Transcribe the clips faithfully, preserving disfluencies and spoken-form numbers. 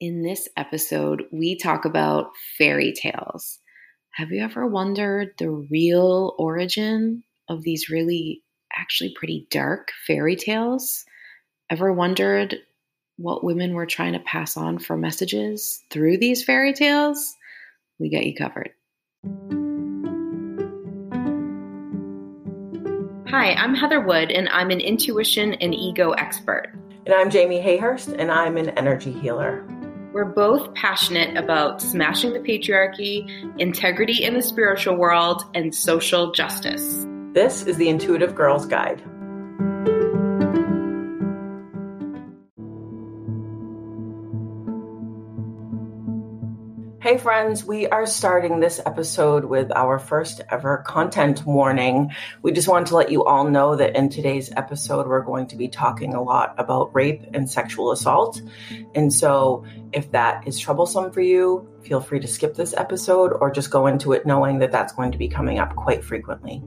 In this episode, we talk about fairy tales. Have you ever wondered the real origin of these really actually pretty dark fairy tales? Ever wondered what women were trying to pass on for messages through these fairy tales? We got you covered. Hi, I'm Heather Wood, and I'm an intuition and ego expert. And I'm Jamie Hayhurst, and I'm an energy healer. We're both passionate about smashing the patriarchy, integrity in the spiritual world, and social justice. This is the Intuitive Girl's Guide. Hey friends, we are starting this episode with our first ever content warning. We just want to let you all know that in today's episode, we're going to be talking a lot about rape and sexual assault. And so if that is troublesome for you, feel free to skip this episode or just go into it knowing that that's going to be coming up quite frequently.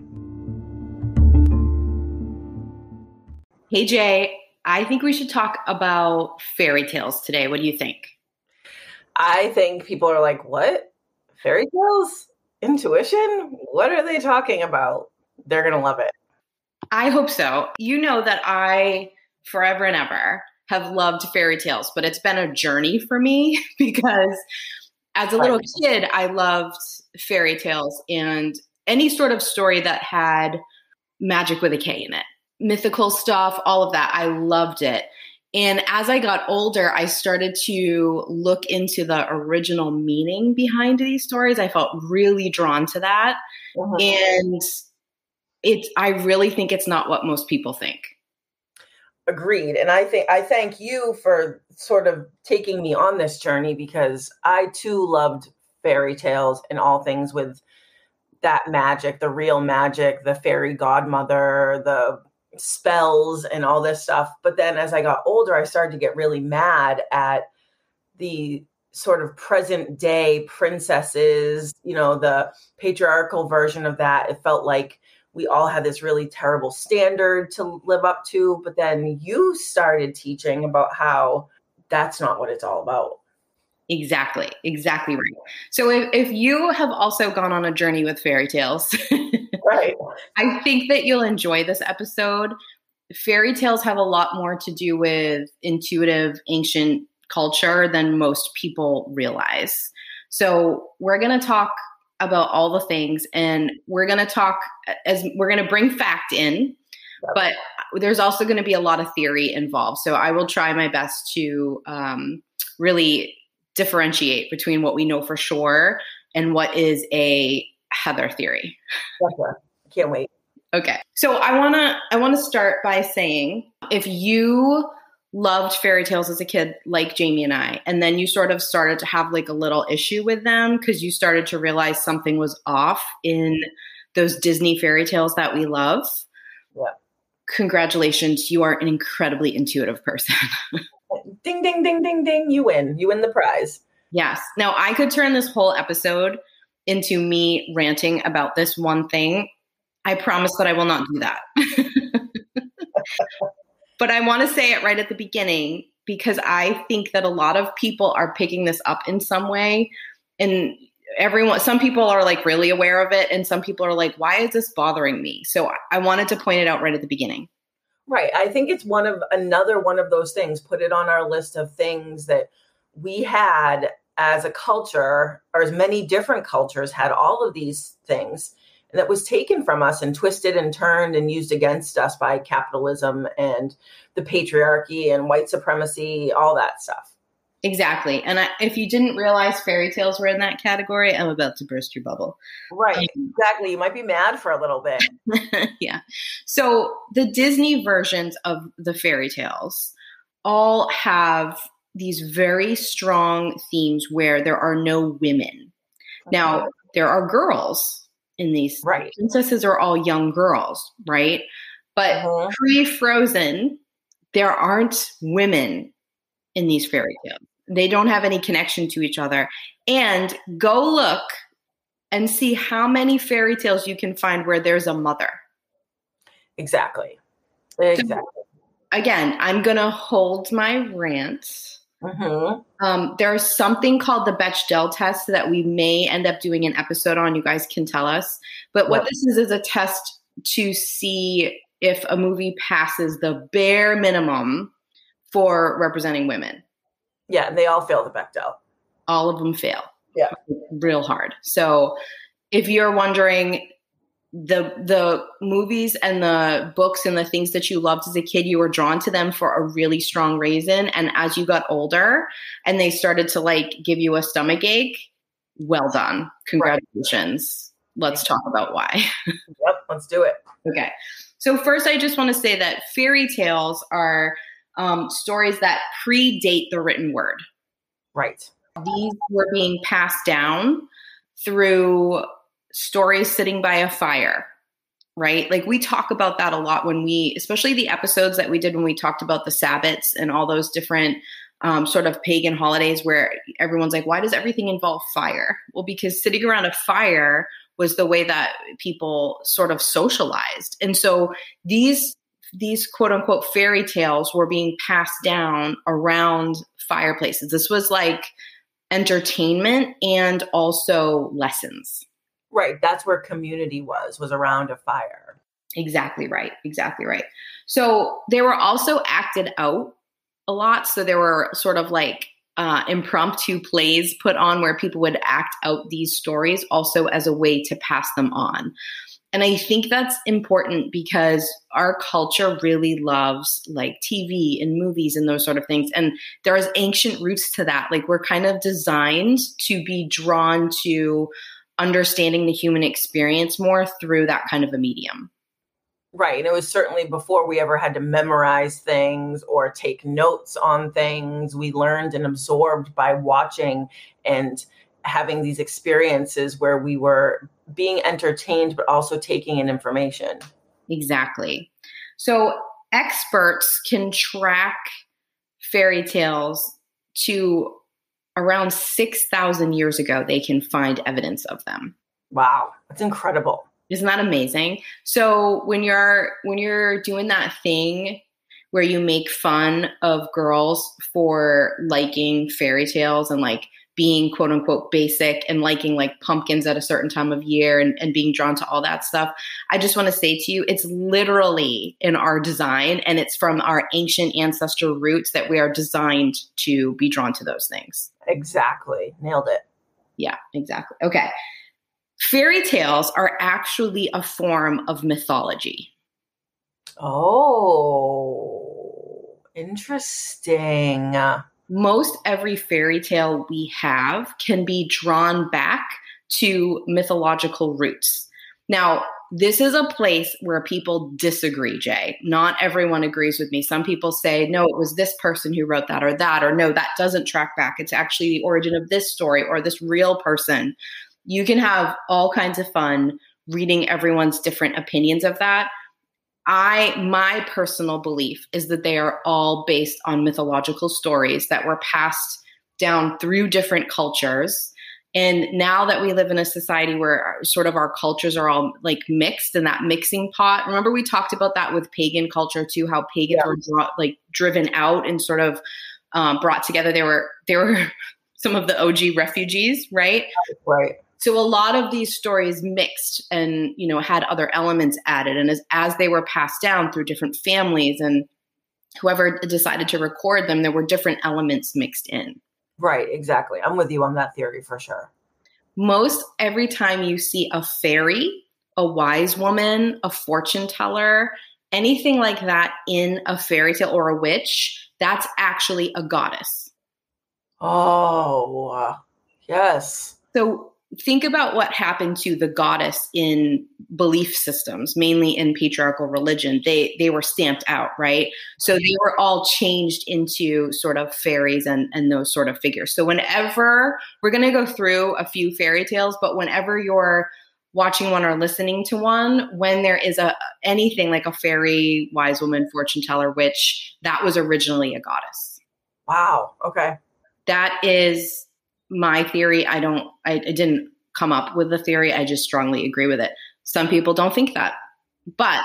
Hey Jay, I think we should talk about fairy tales today. What do you think? I think people are like, what? Fairy tales? Intuition? What are they talking about? They're going to love it. I hope so. You know that I, forever and ever, have loved fairy tales, but it's been a journey for me because as a little kid, I loved fairy tales and any sort of story that had magic with a K in it. Mythical stuff, all of that. I loved it. And as I got older, I started to look into the original meaning behind these stories. I felt really drawn to that. Uh-huh. And it, I really think it's not what most people think. Agreed. And I think I thank you for sort of taking me on this journey because I too loved fairy tales and all things with that magic, the real magic, the fairy godmother, the spells and all this stuff. But then as I got older, I started to get really mad at the sort of present day princesses, you know, the patriarchal version of that. It felt like we all had this really terrible standard to live up to. But then you started teaching about how that's not what it's all about. Exactly. Exactly right. So if, if you have also gone on a journey with fairy tales, right, I think that you'll enjoy this episode. Fairy tales have a lot more to do with intuitive ancient culture than most people realize. So we're going to talk about all the things and we're going to talk as we're going to bring fact in, but there's also going to be a lot of theory involved. So I will try my best to um, really differentiate between what we know for sure and what is a Heather theory. Gotcha. Can't wait. Okay. So I want to, I want to start by saying if you loved fairy tales as a kid, like Jamie and I, and then you sort of started to have like a little issue with them because you started to realize something was off in those Disney fairy tales that we love. Yeah. Congratulations. You are an incredibly intuitive person. Ding, ding, ding, ding, ding. You win. You win the prize. Yes. Now I could turn this whole episode into me ranting about this one thing. I promise that I will not do that. But I want to say it right at the beginning because I think that a lot of people are picking this up in some way. And everyone, some people are like really aware of it. And some people are like, why is this bothering me? So I wanted to point it out right at the beginning. Right. I think it's one of another one of those things. Put it on our list of things that we had as a culture, or as many different cultures had all of these things, and that was taken from us and twisted and turned and used against us by capitalism and the patriarchy and white supremacy, all that stuff. Exactly. And I, if you didn't realize fairy tales were in that category, I'm about to burst your bubble. Right. Um, exactly. You might be mad for a little bit. Yeah. So the Disney versions of the fairy tales all have these very strong themes where there are no women. Okay. Now, there are girls in these. Right. Princesses are all young girls, right? But uh-huh. Pre-Frozen, there aren't women in these fairy tales. They don't have any connection to each other. And go look and see how many fairy tales you can find where there's a mother. Exactly. Exactly. So, again, I'm going to hold my rant Mm-hmm. Um, there's something called the Bechdel test that we may end up doing an episode on. You guys can tell us. But what this is is a test to see if a movie passes the bare minimum for representing women. Yeah, and they all fail the Bechdel. All of them fail. Yeah. Real hard. So if you're wondering, the the movies and the books and the things that you loved as a kid, you were drawn to them for a really strong reason. And as you got older and they started to like give you a stomach ache, well done. Congratulations. Right. Let's talk about why. Yep, let's do it. Okay. So first, I just want to say that fairy tales are um, stories that predate the written word. Right. These were being passed down through stories sitting by a fire, right? Like we talk about that a lot when we, especially the episodes that we did when we talked about the Sabbats and all those different um, sort of pagan holidays where everyone's like, why does everything involve fire? Well, because sitting around a fire was the way that people sort of socialized. And so these these quote unquote fairy tales were being passed down around fireplaces. This was like entertainment and also lessons. Right. That's where community was, was around a fire. Exactly right. Exactly right. So they were also acted out a lot. So there were sort of like uh, impromptu plays put on where people would act out these stories also as a way to pass them on. And I think that's important because our culture really loves like T V and movies and those sort of things. And there is ancient roots to that. Like we're kind of designed to be drawn to understanding the human experience more through that kind of a medium. Right. And it was certainly before we ever had to memorize things or take notes on things. We learned and absorbed by watching and having these experiences where we were being entertained, but also taking in information. Exactly. So experts can track fairy tales to around six thousand years ago, they can find evidence of them. Wow. That's incredible. Isn't that amazing? So when you're, when you're doing that thing where you make fun of girls for liking fairy tales and like being quote unquote basic and liking like pumpkins at a certain time of year and, and being drawn to all that stuff, I just want to say to you, it's literally in our design and it's from our ancient ancestral roots that we are designed to be drawn to those things. Exactly. Nailed it. Yeah, exactly. Okay. Fairy tales are actually a form of mythology. Oh, interesting. Most every fairy tale we have can be drawn back to mythological roots. Now, this is a place where people disagree, Jay. Not everyone agrees with me. Some people say, no, it was this person who wrote that or that, or no, that doesn't track back. It's actually the origin of this story or this real person. You can have all kinds of fun reading everyone's different opinions of that. I, my personal belief is that they are all based on mythological stories that were passed down through different cultures. And now that we live in a society where our, sort of our cultures are all like mixed in that mixing pot. Remember we talked about that with pagan culture too, how pagans yeah. were brought, like driven out and sort of um, brought together. They were, they were some of the O G refugees, right? Right. So a lot of these stories mixed and, you know, had other elements added. And as, as they were passed down through different families and whoever decided to record them, there were different elements mixed in. Right. Exactly. I'm with you on that theory for sure. Most every time you see a fairy, a wise woman, a fortune teller, anything like that in a fairy tale or a witch, that's actually a goddess. Oh, yes. So think about what happened to the goddess in belief systems, mainly in patriarchal religion. They they were stamped out, right? So they were all changed into sort of fairies and, and those sort of figures. So whenever we're going to go through a few fairy tales, but whenever you're watching one or listening to one, when there is a anything like a fairy, wise woman, fortune teller, witch, that was originally a goddess. Wow. Okay. That is my theory. I don't, I, I didn't come up with the theory. I just strongly agree with it. Some people don't think that, but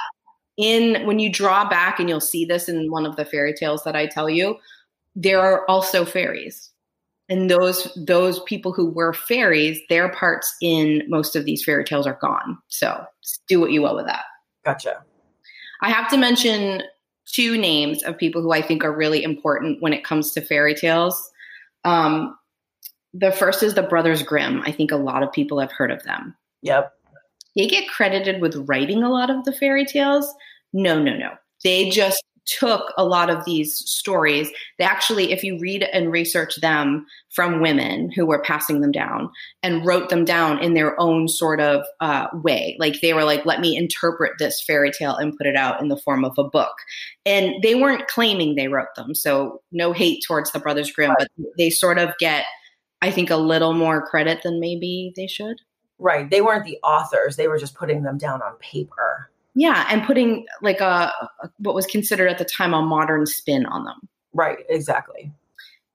in, when you draw back and you'll see this in one of the fairy tales that I tell you, there are also fairies. And those those people who were fairies, their parts in most of these fairy tales are gone. So do what you will with that. Gotcha. I have to mention two names of people who I think are really important when it comes to fairy tales. Um, the first is the Brothers Grimm. I think a lot of people have heard of them. Yep. They get credited with writing a lot of the fairy tales. No, no, no. They just took a lot of these stories. They actually, if you read and research them from women who were passing them down and wrote them down in their own sort of uh, way, like they were like, let me interpret this fairy tale and put it out in the form of a book. And they weren't claiming they wrote them. So no hate towards the Brothers Grimm, right. But they sort of get, I think, a little more credit than maybe they should. Right. They weren't the authors. They were just putting them down on paper. Yeah, and putting like a, a what was considered at the time a modern spin on them. Right, exactly.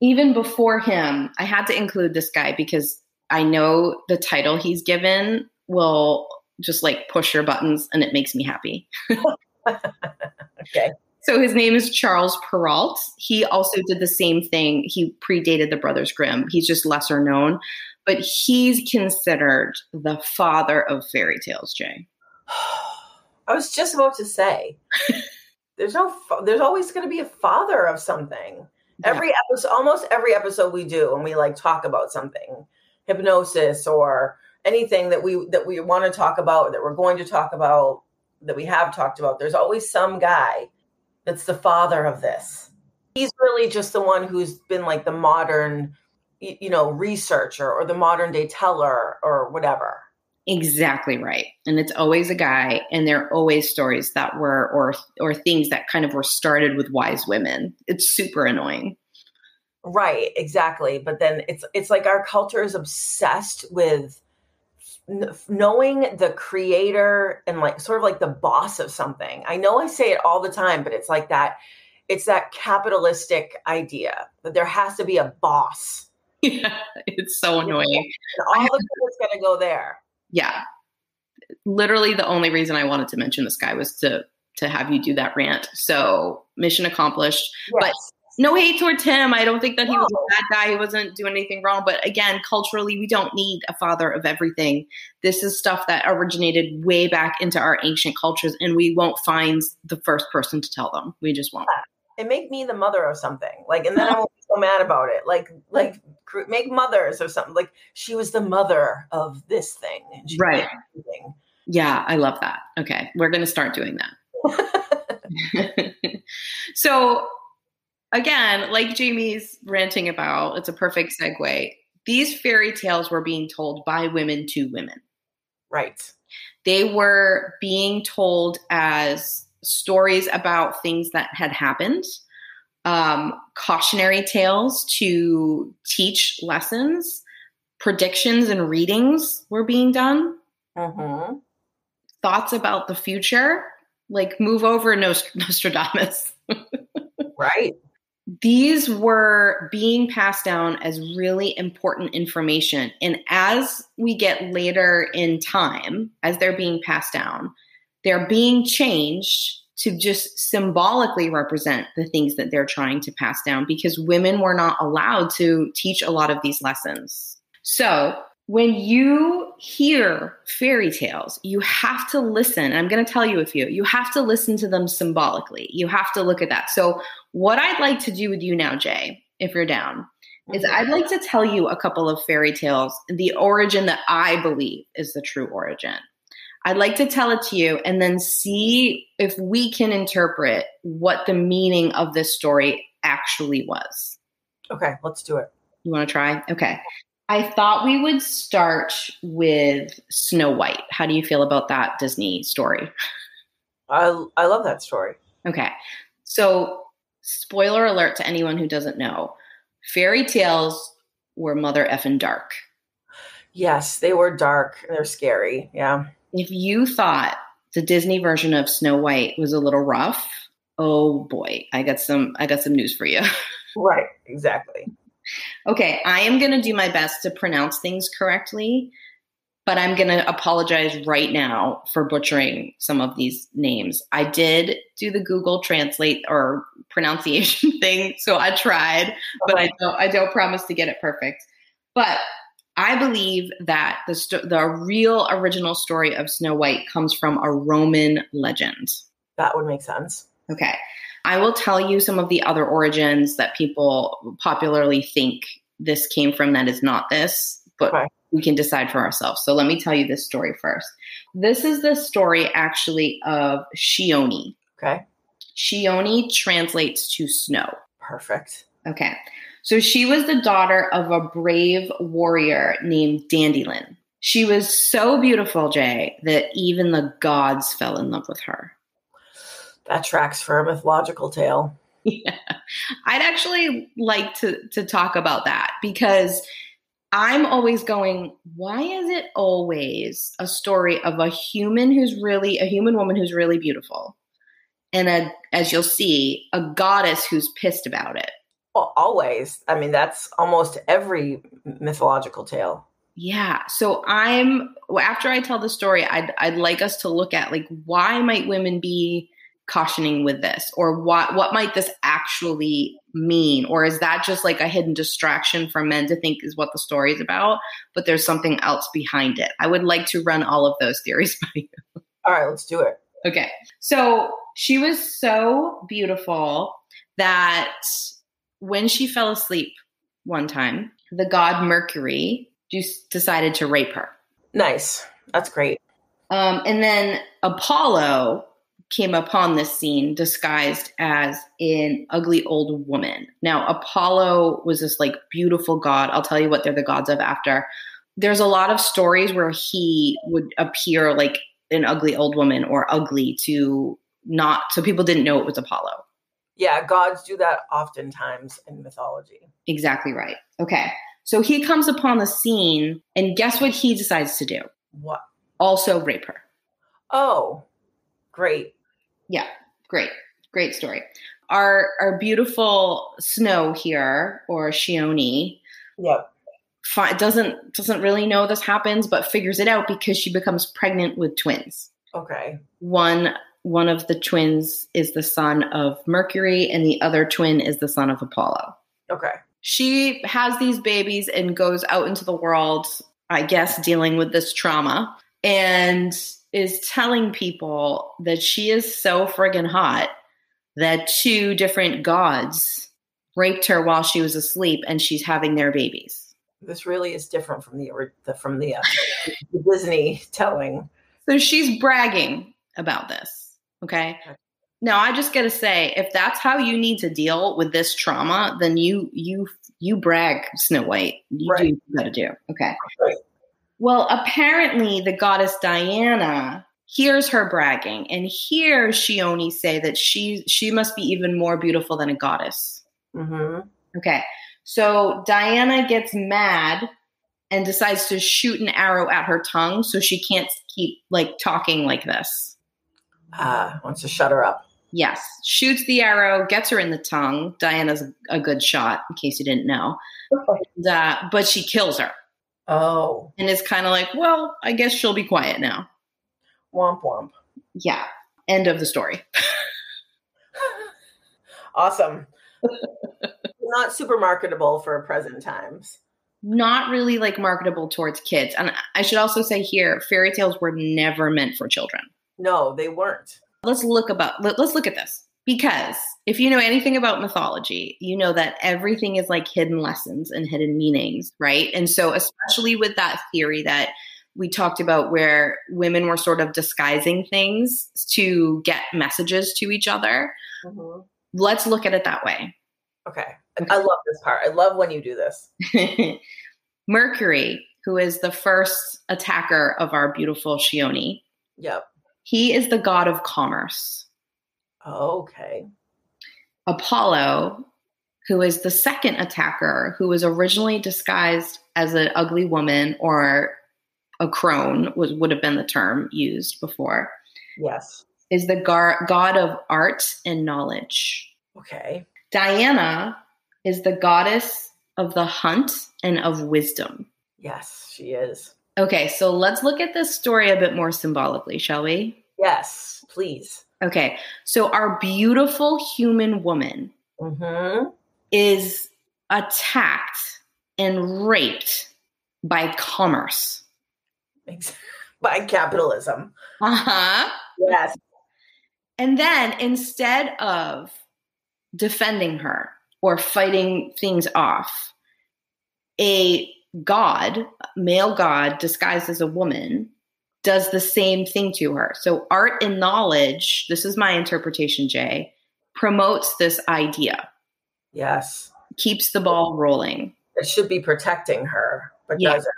Even before him, I had to include this guy because I know the title he's given will just like push your buttons and it makes me happy. Okay. So his name is Charles Perrault. He also did the same thing. He predated the Brothers Grimm. He's just lesser known, but he's considered the father of fairy tales, Jay. I was just about to say, there's no, there's always going to be a father of something. Yeah. Every episode, almost every episode we do, when we like talk about something, hypnosis or anything that we that we want to talk about, or that we're going to talk about, that we have talked about. There's always some guy that's the father of this. He's really just the one who's been like the modern, you know, researcher or the modern day teller or whatever. Exactly right. And it's always a guy, and there are always stories that were, or or things that kind of were started with wise women. It's super annoying. Right, exactly. But then it's it's like our culture is obsessed with knowing the creator and like sort of like the boss of something. I know I say it all the time, but it's like that, it's that capitalistic idea that there has to be a boss. Yeah, it's so annoying. And all the people's going to go there. Yeah. Literally the only reason I wanted to mention this guy was to, to have you do that rant. So mission accomplished, yes. But no hate towards him. I don't think that he no. was a bad guy. He wasn't doing anything wrong. But again, culturally, we don't need a father of everything. This is stuff that originated way back into our ancient cultures, and we won't find the first person to tell them. We just won't. And make me the mother of something. Like, and then I won't be so mad about it. Like, like, make mothers or something. Like, she was the mother of this thing. She right. Yeah. I love that. Okay. We're going to start doing that. So again, like Jamie's ranting about, it's a perfect segue. These fairy tales were being told by women to women. Right. They were being told as stories about things that had happened. Um, cautionary tales to teach lessons, predictions and readings were being done. Mm-hmm. Thoughts about the future, like move over Nost- Nostradamus. Right. These were being passed down as really important information. And as we get later in time, as they're being passed down, they're being changed to just symbolically represent the things that they're trying to pass down, because women were not allowed to teach a lot of these lessons. So when you hear fairy tales, you have to listen. And I'm going to tell you a few. You have to listen to them symbolically. You have to look at that. So what I'd like to do with you now, Jay, if you're down, is I'd like to tell you a couple of fairy tales, the origin that I believe is the true origin. I'd like to tell it to you and then see if we can interpret what the meaning of this story actually was. Okay, let's do it. You want to try? Okay. I thought we would start with Snow White. How do you feel about that Disney story? I I love that story. Okay. So, spoiler alert to anyone who doesn't know, fairy tales were mother effing dark. Yes, they were dark. They're scary. Yeah. If you thought the Disney version of Snow White was a little rough, oh boy, I got some I got some news for you. Right, exactly. Okay, I am going to do my best to pronounce things correctly, but I'm going to apologize right now for butchering some of these names. I did do the Google Translate or pronunciation thing, so I tried, but I don't, I don't promise to get it perfect. But I believe that the sto- the real original story of Snow White comes from a Roman legend. That would make sense. Okay. I will tell you some of the other origins that people popularly think this came from that is not this, but okay. We can decide for ourselves. So let me tell you this story first. This is the story actually of Chione. Okay. Chione translates to snow. Perfect. Okay. So she was the daughter of a brave warrior named Dandelion. She was so beautiful, Jay, that even the gods fell in love with her. That tracks for a mythological tale. Yeah. I'd actually like to, to talk about that because I'm always going, why is it always a story of a human who's really, a human woman who's really beautiful and a, as you'll see, a goddess who's pissed about it? Well, always. I mean, that's almost every mythological tale. Yeah. So I'm, after I tell the story, I'd, I'd like us to look at like, why might women be cautioning with this, or what, what might this actually mean? Or is that just like a hidden distraction for men to think is what the story is about, but there's something else behind it? I would like to run all of those theories by you. All right, let's do it. Okay. So she was so beautiful that when she fell asleep one time, the god Mercury decided to rape her. Nice. That's great. Um, and then Apollo came upon this scene disguised as an ugly old woman. Now, Apollo was this like beautiful god. I'll tell you what they're the gods of after. There's a lot of stories where he would appear like an ugly old woman or ugly to not, so people didn't know it was Apollo. Yeah, gods do that oftentimes in mythology. Exactly right. Okay. So he comes upon the scene and guess what he decides to do? What? Also rape her. Oh, great. Yeah, great. Great story. Our our beautiful Snow here, or Chione, yep. fi- doesn't doesn't really know this happens, but figures it out because she becomes pregnant with twins. Okay. One one of the twins is the son of Mercury, and the other twin is the son of Apollo. Okay. She has these babies and goes out into the world, I guess, dealing with this trauma, and is telling people that she is so friggin' hot that two different gods raped her while she was asleep and she's having their babies. This really is different from the, or the from the, uh, the Disney telling. So she's bragging about this. Okay. Now I just got to say, if that's how you need to deal with this trauma, then you, you, you brag, Snow White. You right. do what you gotta do. Okay. Right. Well, apparently the goddess Diana hears her bragging and hears Chione say that she she must be even more beautiful than a goddess. Mm-hmm. Okay. So Diana gets mad and decides to shoot an arrow at her tongue so she can't keep like talking like this. Uh, wants to shut her up. Yes. Shoots the arrow, gets her in the tongue. Diana's a good shot, in case you didn't know. And, uh, but she kills her. Oh. And it's kind of like, well, I guess she'll be quiet now. Womp womp. Yeah. End of the story. Awesome. Not super marketable for present times. Not really like marketable towards kids. And I should also say here, fairy tales were never meant for children. No, they weren't. Let's look about, let, let's look at this. Because if you know anything about mythology, you know that everything is like hidden lessons and hidden meanings, right? And so especially with that theory that we talked about where women were sort of disguising things to get messages to each other, mm-hmm. Let's look at it that way. Okay. okay. I love this part. I love when you do this. Mercury, who is the first attacker of our beautiful Chione. Yep. He is the god of commerce. Okay. Apollo, who is the second attacker, who was originally disguised as an ugly woman or a crone, was, would have been the term used before. Yes. Is the gar- god of art and knowledge. Okay. Diana is the goddess of the hunt and of wisdom. Yes, she is. Okay, so let's look at this story a bit more symbolically, shall we? Yes, please. Okay, so our beautiful human woman mm-hmm. is attacked and raped by commerce. By capitalism. Uh-huh. Yes. And then instead of defending her or fighting things off, a god, male god disguised as a woman, does the same thing to her. So art and knowledge, this is my interpretation, Jay, promotes this idea. Yes. Keeps the ball rolling. It should be protecting her, but yeah. doesn't.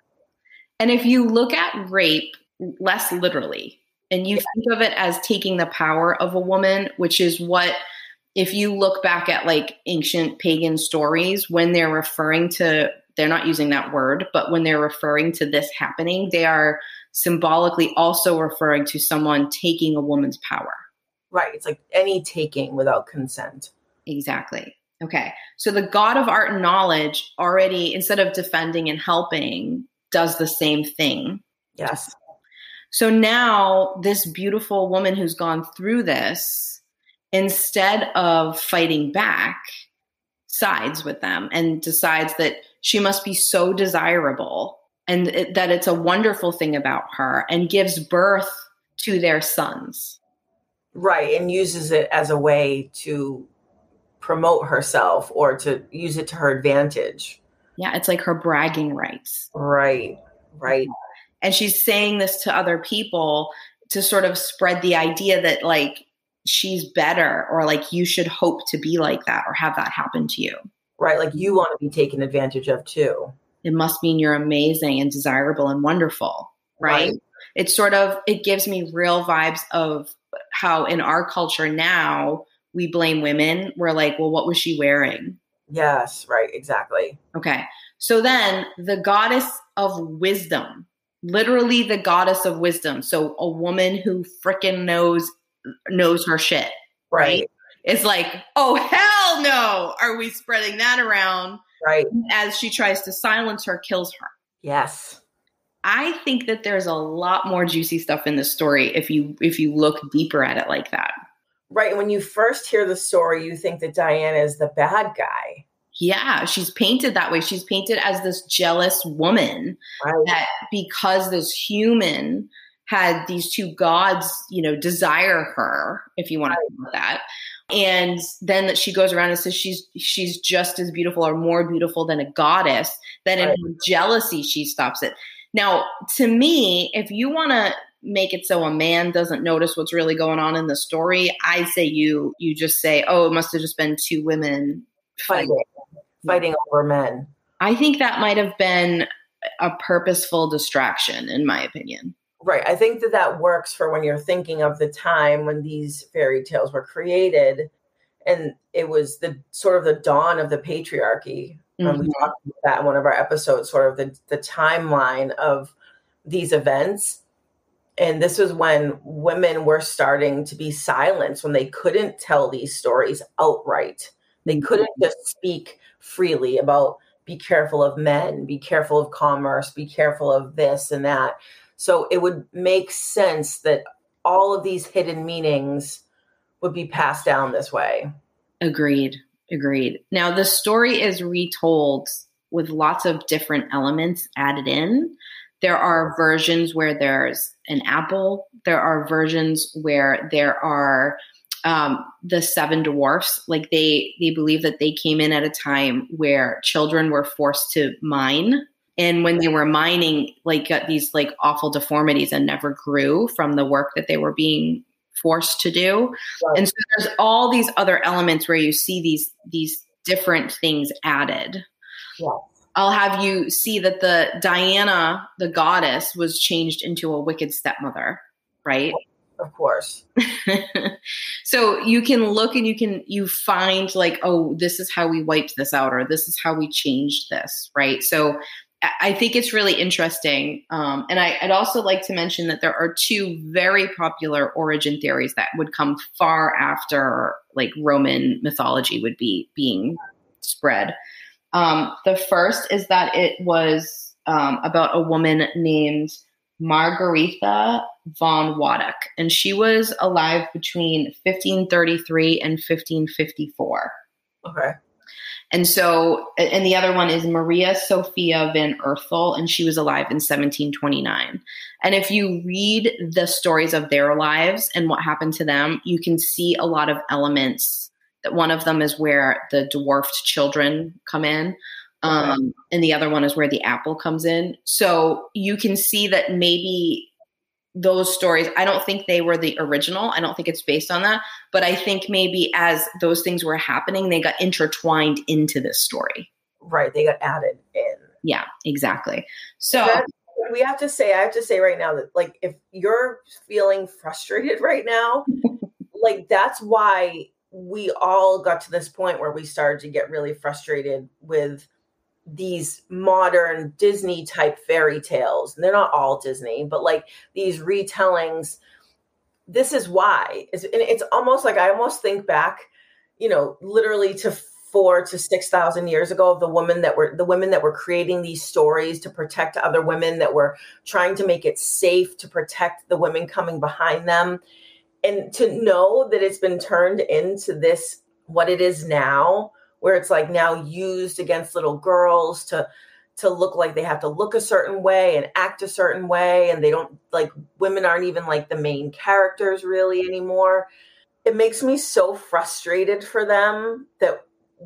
And if you look at rape less literally, and you yeah. think of it as taking the power of a woman, which is what, if you look back at like ancient pagan stories, when they're referring to, they're not using that word, but when they're referring to this happening, they are symbolically also referring to someone taking a woman's power. Right. It's like any taking without consent. Exactly. Okay. So the god of art and knowledge already, instead of defending and helping, does the same thing. Yes. So now this beautiful woman who's gone through this, instead of fighting back, sides with them and decides that she must be so desirable and it, that it's a wonderful thing about her, and gives birth to their sons. Right. And uses it as a way to promote herself or to use it to her advantage. Yeah, it's like her bragging rights. Right, right. And she's saying this to other people to sort of spread the idea that like she's better, or like you should hope to be like that or have that happen to you. Right, like you want to be taken advantage of too. It must mean you're amazing and desirable and wonderful, right? right? It's sort of, it gives me real vibes of how in our culture now we blame women. We're like, well, what was she wearing? Yes, right, exactly. Okay, so then the goddess of wisdom, literally the goddess of wisdom. So a woman who freaking knows knows her shit, right? right? It's like, oh, hell no, are we spreading that around? Right. As she tries to silence her, kills her. Yes. I think that there's a lot more juicy stuff in this story if you if you look deeper at it like that. Right. When you first hear the story, you think that Diana is the bad guy. Yeah. She's painted that way. She's painted as this jealous woman right. that because this human had these two gods, you know, desire her, if you want to call it that. And then that she goes around and says she's she's just as beautiful or more beautiful than a goddess. Then right. in her jealousy, she stops it. Now, to me, if you want to make it so a man doesn't notice what's really going on in the story, I say you you just say, oh, it must have just been two women fighting, fighting over men. I think that might have been a purposeful distraction, in my opinion. Right. I think that that works for when you're thinking of the time when these fairy tales were created, and it was the sort of the dawn of the patriarchy. Mm-hmm. And we talked about that in one of our episodes, sort of the, the timeline of these events. And this was when women were starting to be silenced, when they couldn't tell these stories outright. They couldn't just speak freely about be careful of men, be careful of commerce, be careful of this and that. So it would make sense that all of these hidden meanings would be passed down this way. Agreed. Agreed. Now, the story is retold with lots of different elements added in. There are versions where there's an apple. There are versions where there are um, the seven dwarfs. Like they, they believe that they came in at a time where children were forced to mine. And when they were mining, like got these like awful deformities and never grew from the work that they were being forced to do. Right. And so there's all these other elements where you see these, these different things added. Yeah. I'll have you see that the Diana, the goddess, was changed into a wicked stepmother, right? Of course. So you can look and you can, you find like, oh, this is how we wiped this out, or this is how we changed this, right? So I think it's really interesting. Um, and I, I'd also like to mention that there are two very popular origin theories that would come far after like Roman mythology would be being spread. Um, the first is that it was um, about a woman named Margaretha von Waddock, and she was alive between fifteen thirty-three and fifteen fifty-four. Okay. And so, and the other one is Maria Sophia van Erthel, and she was alive in seventeen twenty-nine. And if you read the stories of their lives and what happened to them, you can see a lot of elements. That one of them is where the dwarfed children come in. Um, okay. And the other one is where the apple comes in. So you can see that maybe those stories, I don't think they were the original. I don't think it's based on that. But I think maybe as those things were happening, they got intertwined into this story. Right. They got added in. Yeah, exactly. So that, we have to say, I have to say right now that, like, if you're feeling frustrated right now, like, that's why we all got to this point where we started to get really frustrated with these modern Disney type fairy tales. And they're not all Disney, but like these retellings, this is why it's, and it's almost like, I almost think back, you know, literally to four to six thousand years ago, of the women that were, the women that were creating these stories to protect other women, that were trying to make it safe to protect the women coming behind them. And to know that it's been turned into this, what it is now, where it's like now used against little girls to, to look like they have to look a certain way and act a certain way. And they don't, like, women aren't even like the main characters really anymore. It makes me so frustrated for them that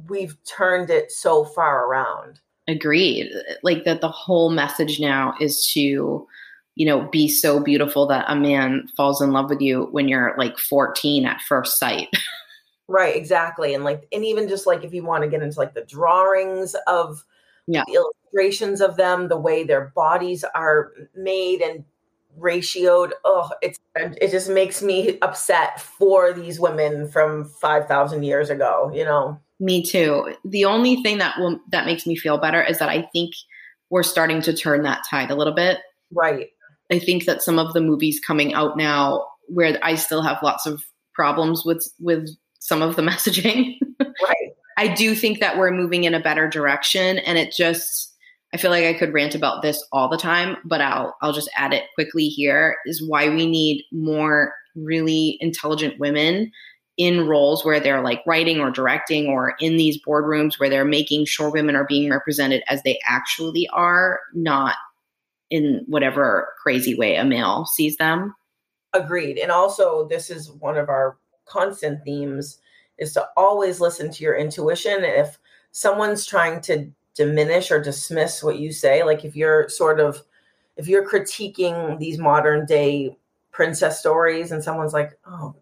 we've turned it so far around. Agreed. Like, that the whole message now is to, you know, be so beautiful that a man falls in love with you when you're like fourteen at first sight. Right, exactly. And like, and even just like, if you want to get into like the drawings of yeah. the illustrations of them, the way their bodies are made and ratioed, oh, it's, it just makes me upset for these women from five thousand years ago, you know? Me too. The only thing that will, that makes me feel better is that I think we're starting to turn that tide a little bit. Right. I think that some of the movies coming out now, where I still have lots of problems with, with, some of the messaging. Right. I do think that we're moving in a better direction, and it just, I feel like I could rant about this all the time, but I'll, I'll just add it quickly here, is why we need more really intelligent women in roles where they're like writing or directing, or in these boardrooms where they're making sure women are being represented as they actually are, not in whatever crazy way a male sees them. Agreed. And also, this is one of our constant themes, is to always listen to your intuition. If someone's trying to diminish or dismiss what you say, like if you're sort of, if you're critiquing these modern day princess stories and someone's like, oh,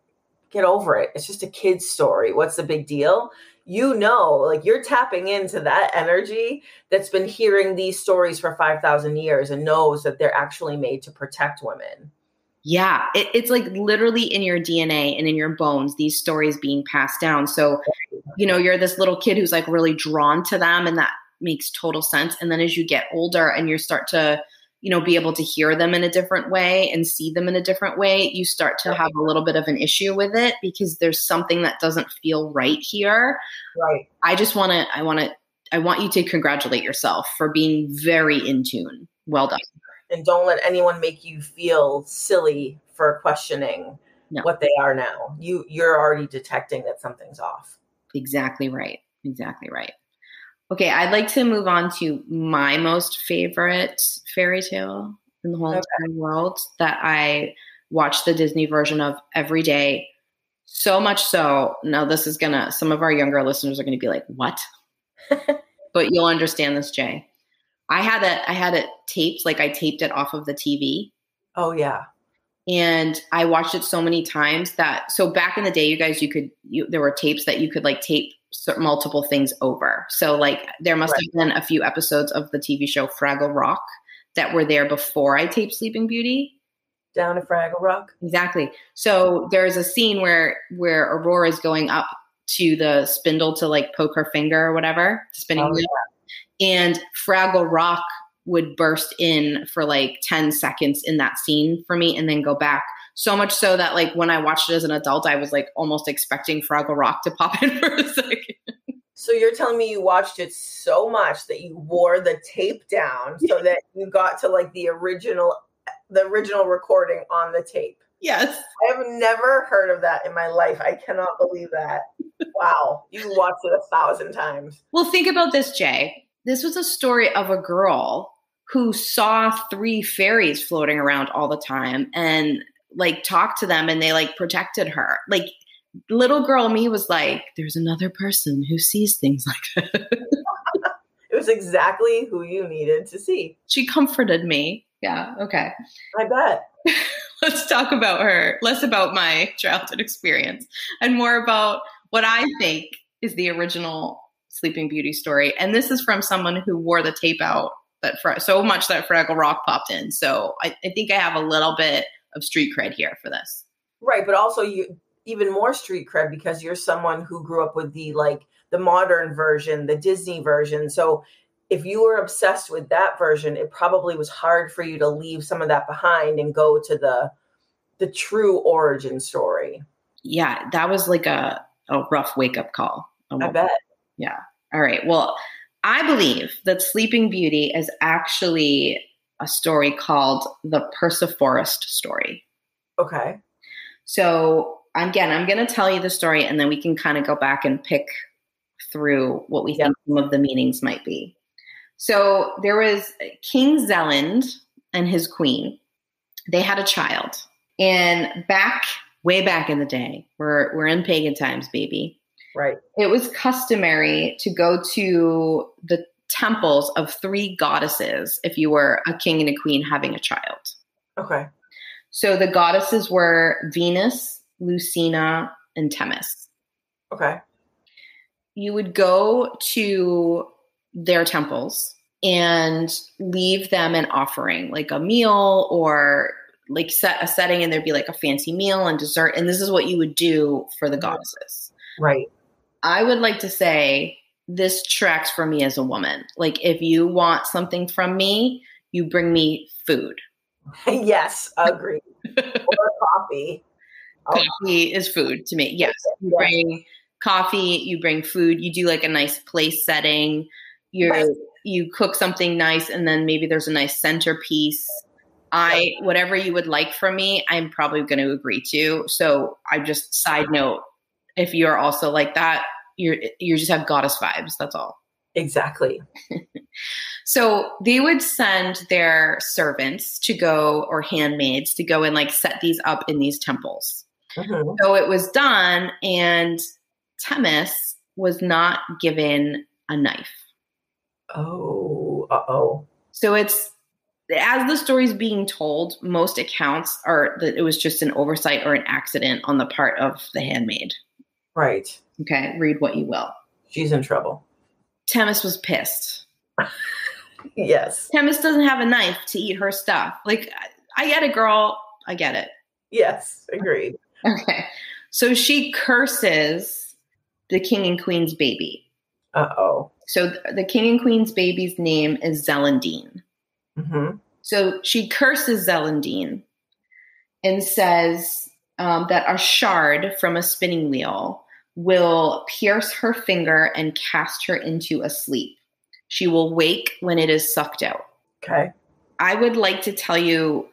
get over it, it's just a kid's story, what's the big deal? You know, like, you're tapping into that energy that's been hearing these stories for five thousand years and knows that they're actually made to protect women. Yeah, it, it's like literally in your D N A and in your bones, these stories being passed down. So, you know, you're this little kid who's like really drawn to them, and that makes total sense. And then as you get older and you start to, you know, be able to hear them in a different way and see them in a different way, you start to have a little bit of an issue with it, because there's something that doesn't feel right here. Right. I just want to, I want to, I want you to congratulate yourself for being very in tune. Well done. And don't let anyone make you feel silly for questioning no. what they are now. You, you're already detecting that something's off. Exactly right. Exactly right. Okay, I'd like to move on to my most favorite fairy tale in the whole okay. entire world, that I watched the Disney version of every day. So much so, now this is going to, some of our younger listeners are going to be like, what? But you'll understand this, Jay. I had a, I had it taped, like I taped it off of the T V. Oh yeah. And I watched it so many times that, so back in the day, you guys, you could, you, there were tapes that you could like tape multiple things over. So like there must right. have been a few episodes of the T V show Fraggle Rock that were there before I taped Sleeping Beauty. Down to Fraggle Rock. Exactly. So there's a scene where, where Aurora is going up to the spindle to like poke her finger or whatever, spinning wheel. Oh, and Fraggle Rock would burst in for like ten seconds in that scene for me and then go back. So much so that like when I watched it as an adult, I was like almost expecting Fraggle Rock to pop in for a second. So you're telling me you watched it so much that you wore the tape down so that you got to like the original, the original recording on the tape. Yes. I have never heard of that in my life. I cannot believe that. Wow. You watched it a thousand times. Well, think about this, Jay. This was a story of a girl who saw three fairies floating around all the time and like talked to them and they like protected her. Like little girl me was like, there's another person who sees things like that. It was exactly who you needed to see. She comforted me. Yeah. Okay. I bet. Let's talk about her, less about my childhood experience and more about what I think is the original Sleeping Beauty story. And this is from someone who wore the tape out that fra- so much that Fraggle Rock popped in. So I, I think I have a little bit of street cred here for this. Right. But also you even more street cred because you're someone who grew up with the, like the modern version, the Disney version. So if you were obsessed with that version, it probably was hard for you to leave some of that behind and go to the the true origin story. Yeah, that was like a, a rough wake-up call. I bet. Yeah. All right. Well, I believe that Sleeping Beauty is actually a story called the Persiforest story. Okay. So again, I'm going to tell you the story and then we can kind of go back and pick through what we yeah. think some of the meanings might be. So there was King Zeland and his queen. They had a child. And back, way back in the day, we're we're in pagan times, baby. Right. It was customary to go to the temples of three goddesses if you were a king and a queen having a child. Okay. So the goddesses were Venus, Lucina, and Themis. Okay. You would go to their temples and leave them an offering, like a meal or like set a setting, and there'd be like a fancy meal and dessert. And this is what you would do for the goddesses. Right. I would like to say this tracks for me as a woman. Like if you want something from me, you bring me food. Yes. Agreed. Or coffee. Coffee oh. is food to me. Yes. You bring coffee, you bring food, you do like a nice place setting. You you cook something nice and then maybe there's a nice centerpiece. I whatever you would like from me, I'm probably going to agree to. So I just side note, if you're also like that, you're you just have goddess vibes. That's all. Exactly. So they would send their servants to go or handmaids to go and like set these up in these temples. Mm-hmm. So it was done, and Themis was not given a knife. Oh, uh-oh. So it's, as the story's being told, most accounts are that it was just an oversight or an accident on the part of the handmaid. Right. Okay, read what you will. She's in trouble. Themis was pissed. Yes. Themis doesn't have a knife to eat her stuff. Like, I get it, girl. I get it. Yes, agreed. Okay. So she curses the king and queen's baby. Uh-oh. So the king and queen's baby's name is Zellandine. Mm-hmm. So she curses Zellandine and says um, that a shard from a spinning wheel will pierce her finger and cast her into a sleep. She will wake when it is sucked out. Okay. I would like to tell you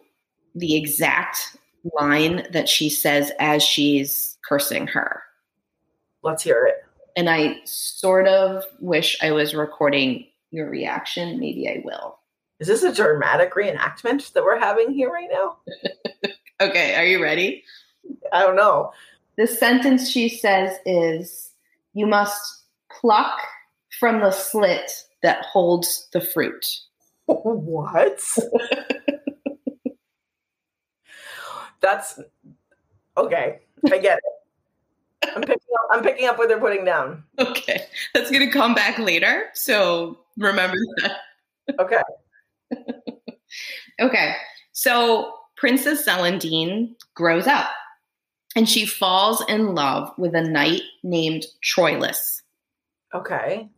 the exact line that she says as she's cursing her. Let's hear it. And I sort of wish I was recording your reaction. Maybe I will. Is this a dramatic reenactment that we're having here right now? Okay. Are you ready? I don't know. The sentence she says is, you must pluck from the slit that holds the fruit. What? That's okay. I get it. I'm picking up, I'm picking up what they're putting down. Okay. That's going to come back later. So remember that. Okay. Okay. So Princess Zellandine grows up and she falls in love with a knight named Troilus. Okay.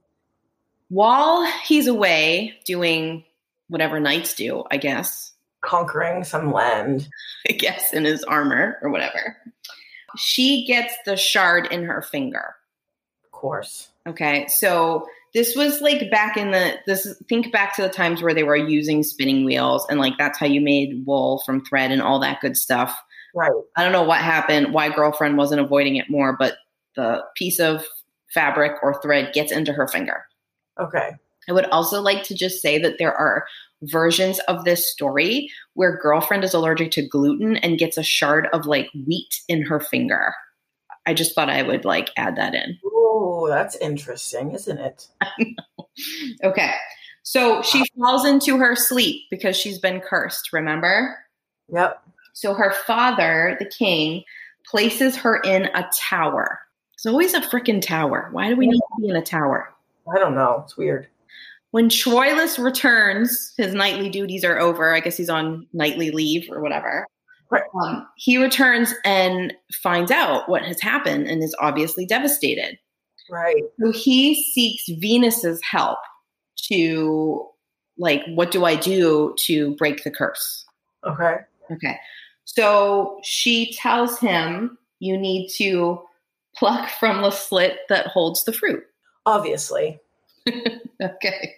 While he's away doing whatever knights do, I guess. Conquering some land. I guess in his armor or whatever. She gets the shard in her finger. Of course. Okay. So this was like back in the, this, think back to the times where they were using spinning wheels and like, that's how you made wool from thread and all that good stuff. Right. I don't know what happened, why girlfriend wasn't avoiding it more, but the piece of fabric or thread gets into her finger. Okay. I would also like to just say that there are versions of this story where girlfriend is allergic to gluten and gets a shard of like wheat in her finger. I just thought I would like add that in. Oh, that's interesting, isn't it? I know. Okay. So she falls into her sleep because she's been cursed, remember? Yep. So her father, the king, places her in a tower. It's always a freaking tower. Why do we need to be in a tower? I don't know. It's weird. When Troilus returns, his nightly duties are over. I guess he's on nightly leave or whatever. Right. Um, he returns and finds out what has happened and is obviously devastated. Right. So he seeks Venus's help to, like, what do I do to break the curse? Okay. Okay. So she tells him, you need to pluck from the slit that holds the fruit. Obviously. Okay.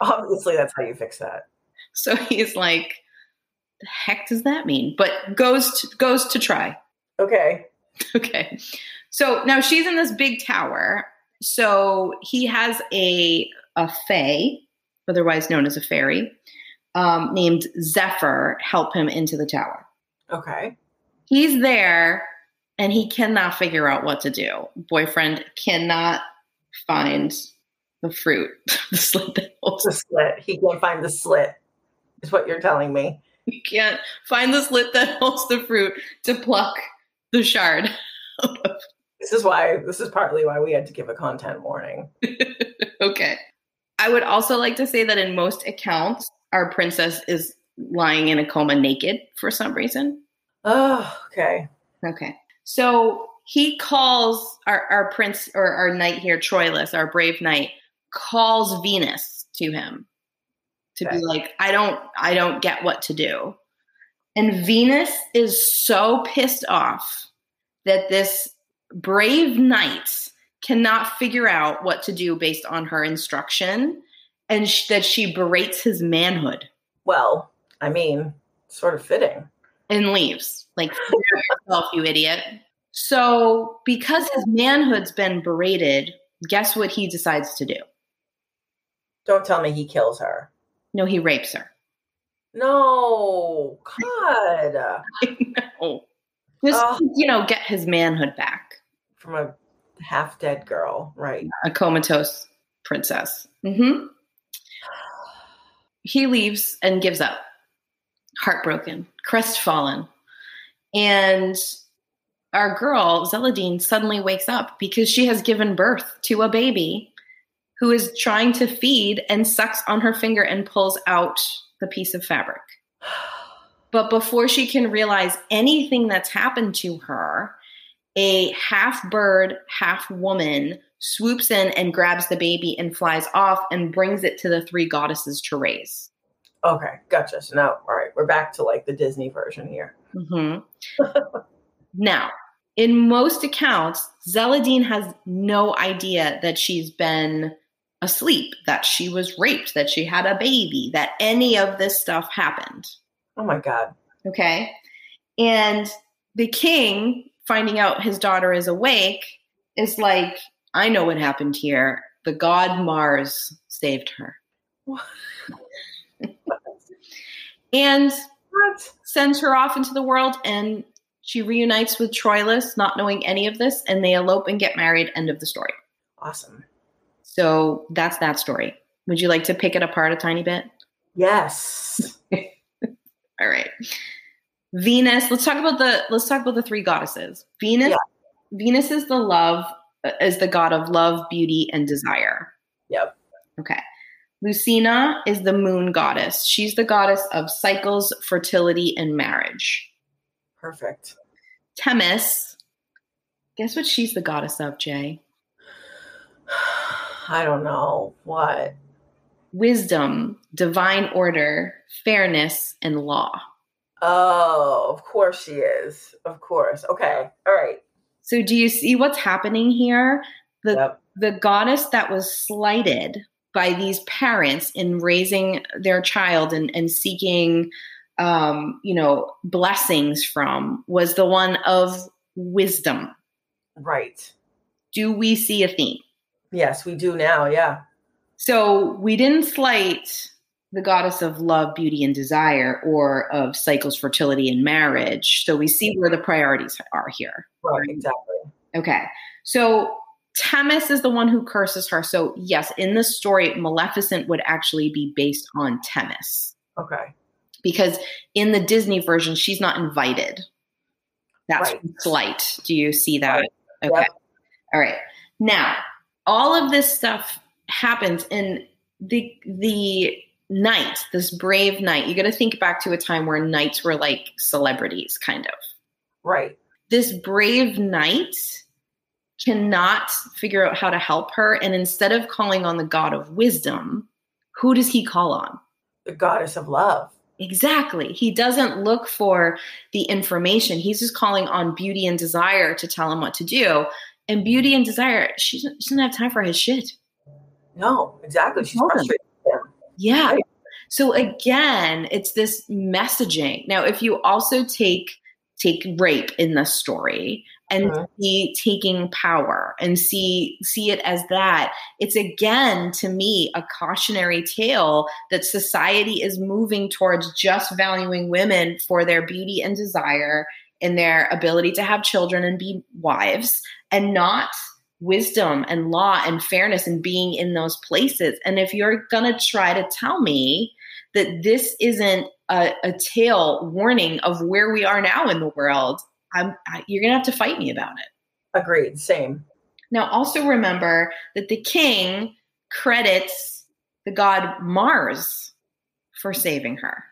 Obviously, that's how you fix that. So he's like, the heck does that mean? But goes to, goes to try. Okay. Okay. So now she's in this big tower. So he has a, a fae, otherwise known as a fairy, um, named Zephyr, help him into the tower. Okay. He's there and he cannot figure out what to do. Boyfriend cannot find the fruit. The slit. That holds the slit. He can't find the slit, is what you're telling me. You can't find the slit that holds the fruit to pluck the shard. This is why, this is partly why we had to give a content warning. Okay. I would also like to say that in most accounts, our princess is lying in a coma naked for some reason. Oh, okay. Okay. So he calls our, our prince or our knight here, Troilus, our brave knight, calls Venus to him to okay. be like, I don't, I don't get what to do. And Venus is so pissed off that this brave knight cannot figure out what to do based on her instruction and sh- that she berates his manhood. Well, I mean, sort of fitting. And leaves. Like, figure yourself, you idiot. So because his manhood's been berated, guess what he decides to do? Don't tell me he kills her. No, he rapes her. No, God. I know. Just, oh. you know, get his manhood back. From a half-dead girl, right? A comatose princess. Mm-hmm. He leaves and gives up. Heartbroken, crestfallen. And our girl, Zellandine, suddenly wakes up because she has given birth to a baby who is trying to feed and sucks on her finger and pulls out the piece of fabric. But before she can realize anything that's happened to her, a half bird, half woman swoops in and grabs the baby and flies off and brings it to the three goddesses to raise. Okay, gotcha. So now, all right, we're back to like the Disney version here. Mm-hmm. Now, in most accounts, Zellandine has no idea that she's been asleep, that she was raped, that she had a baby, that any of this stuff happened. Oh, my God. Okay. And the king, finding out his daughter is awake, is like, I know what happened here. The god Mars saved her. What? And what? Sends her off into the world, and she reunites with Troilus, not knowing any of this, and they elope and get married. End of the story. Awesome. So that's that story. Would you like to pick it apart a tiny bit? Yes. All right. Venus. Let's talk about the. Let's talk about the three goddesses. Venus. Yeah. Venus is the love. Is the god of love, beauty, and desire. Yep. Okay. Lucina is the moon goddess. She's the goddess of cycles, fertility, and marriage. Perfect. Themis. Guess what she's the goddess of, Jay? I don't know. What? Wisdom, divine order, fairness, and law. Oh, of course she is. Of course. Okay. All right. So do you see what's happening here? the yep. the goddess that was slighted by these parents in raising their child and, and seeking, um, you know, blessings from, was the one of wisdom. Right. Do we see a theme? Yes, we do now. Yeah. So we didn't slight the goddess of love, beauty, and desire, or of cycles, fertility, and marriage. So we see where the priorities are here. Right, exactly. Okay. So Themis is the one who curses her. So yes, in this story, Maleficent would actually be based on Themis. Okay. Because in the Disney version, she's not invited. That's right. Slight. Do you see that? Right. Okay. Yep. All right. Now, all of this stuff happens in the the night, this brave night. You got to think back to a time where knights were like celebrities, kind of. Right. This brave knight cannot figure out how to help her. And instead of calling on the god of wisdom, who does he call on? The goddess of love. Exactly. He doesn't look for the information. He's just calling on beauty and desire to tell him what to do. And beauty and desire, she doesn't, she doesn't have time for his shit. No, exactly. She's frustrated. Yeah. Right. So again, it's this messaging. Now, if you also take take rape in the story and uh-huh. see taking power and see see it as that, it's again, to me, a cautionary tale that society is moving towards just valuing women for their beauty and desire and their ability to have children and be wives, and not wisdom and law and fairness and being in those places. And if you're going to try to tell me that this isn't a, a tale warning of where we are now in the world, I'm, I, you're going to have to fight me about it. Agreed. Same. Now, also remember that the king credits the god Mars for saving her.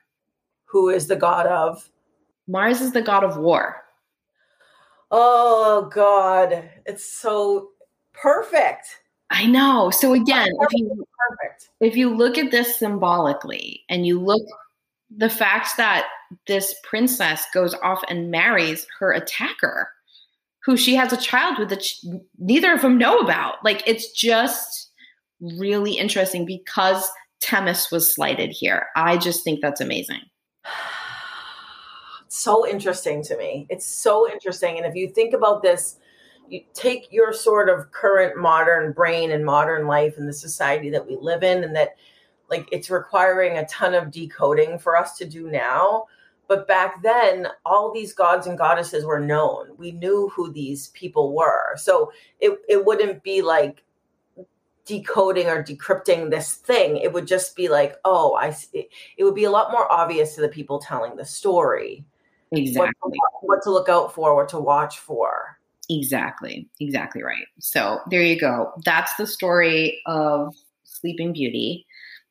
Who is the god of? Mars is the god of war. Oh, God. It's so perfect. I know. So again, if you, perfect. if you look at this symbolically and you look the fact that this princess goes off and marries her attacker, who she has a child with that ch- neither of them know about. Like, it's just really interesting because Themis was slighted here. I just think that's amazing. So interesting to me. It's so interesting. And if you think about this, you take your sort of current modern brain and modern life and the society that we live in, and that like it's requiring a ton of decoding for us to do now. But back then, all these gods and goddesses were known. We knew who these people were. So it, it wouldn't be like decoding or decrypting this thing. It would just be like, oh, I it, it would be a lot more obvious to the people telling the story. Exactly. What to, what to look out for, what to watch for. Exactly. Exactly right. So there you go. That's the story of Sleeping Beauty.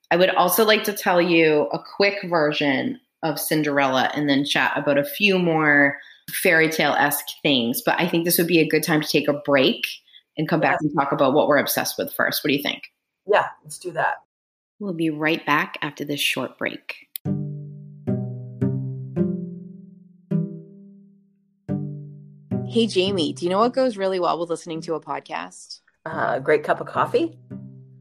I would also like to tell you a quick version of Cinderella and then chat about a few more fairy tale-esque things. But I think this would be a good time to take a break and come back and talk about what we're obsessed with first. What do you think? Yeah, let's do that. We'll be right back after this short break. Hey, Jamie, do you know what goes really well with listening to a podcast? Uh, a great cup of coffee.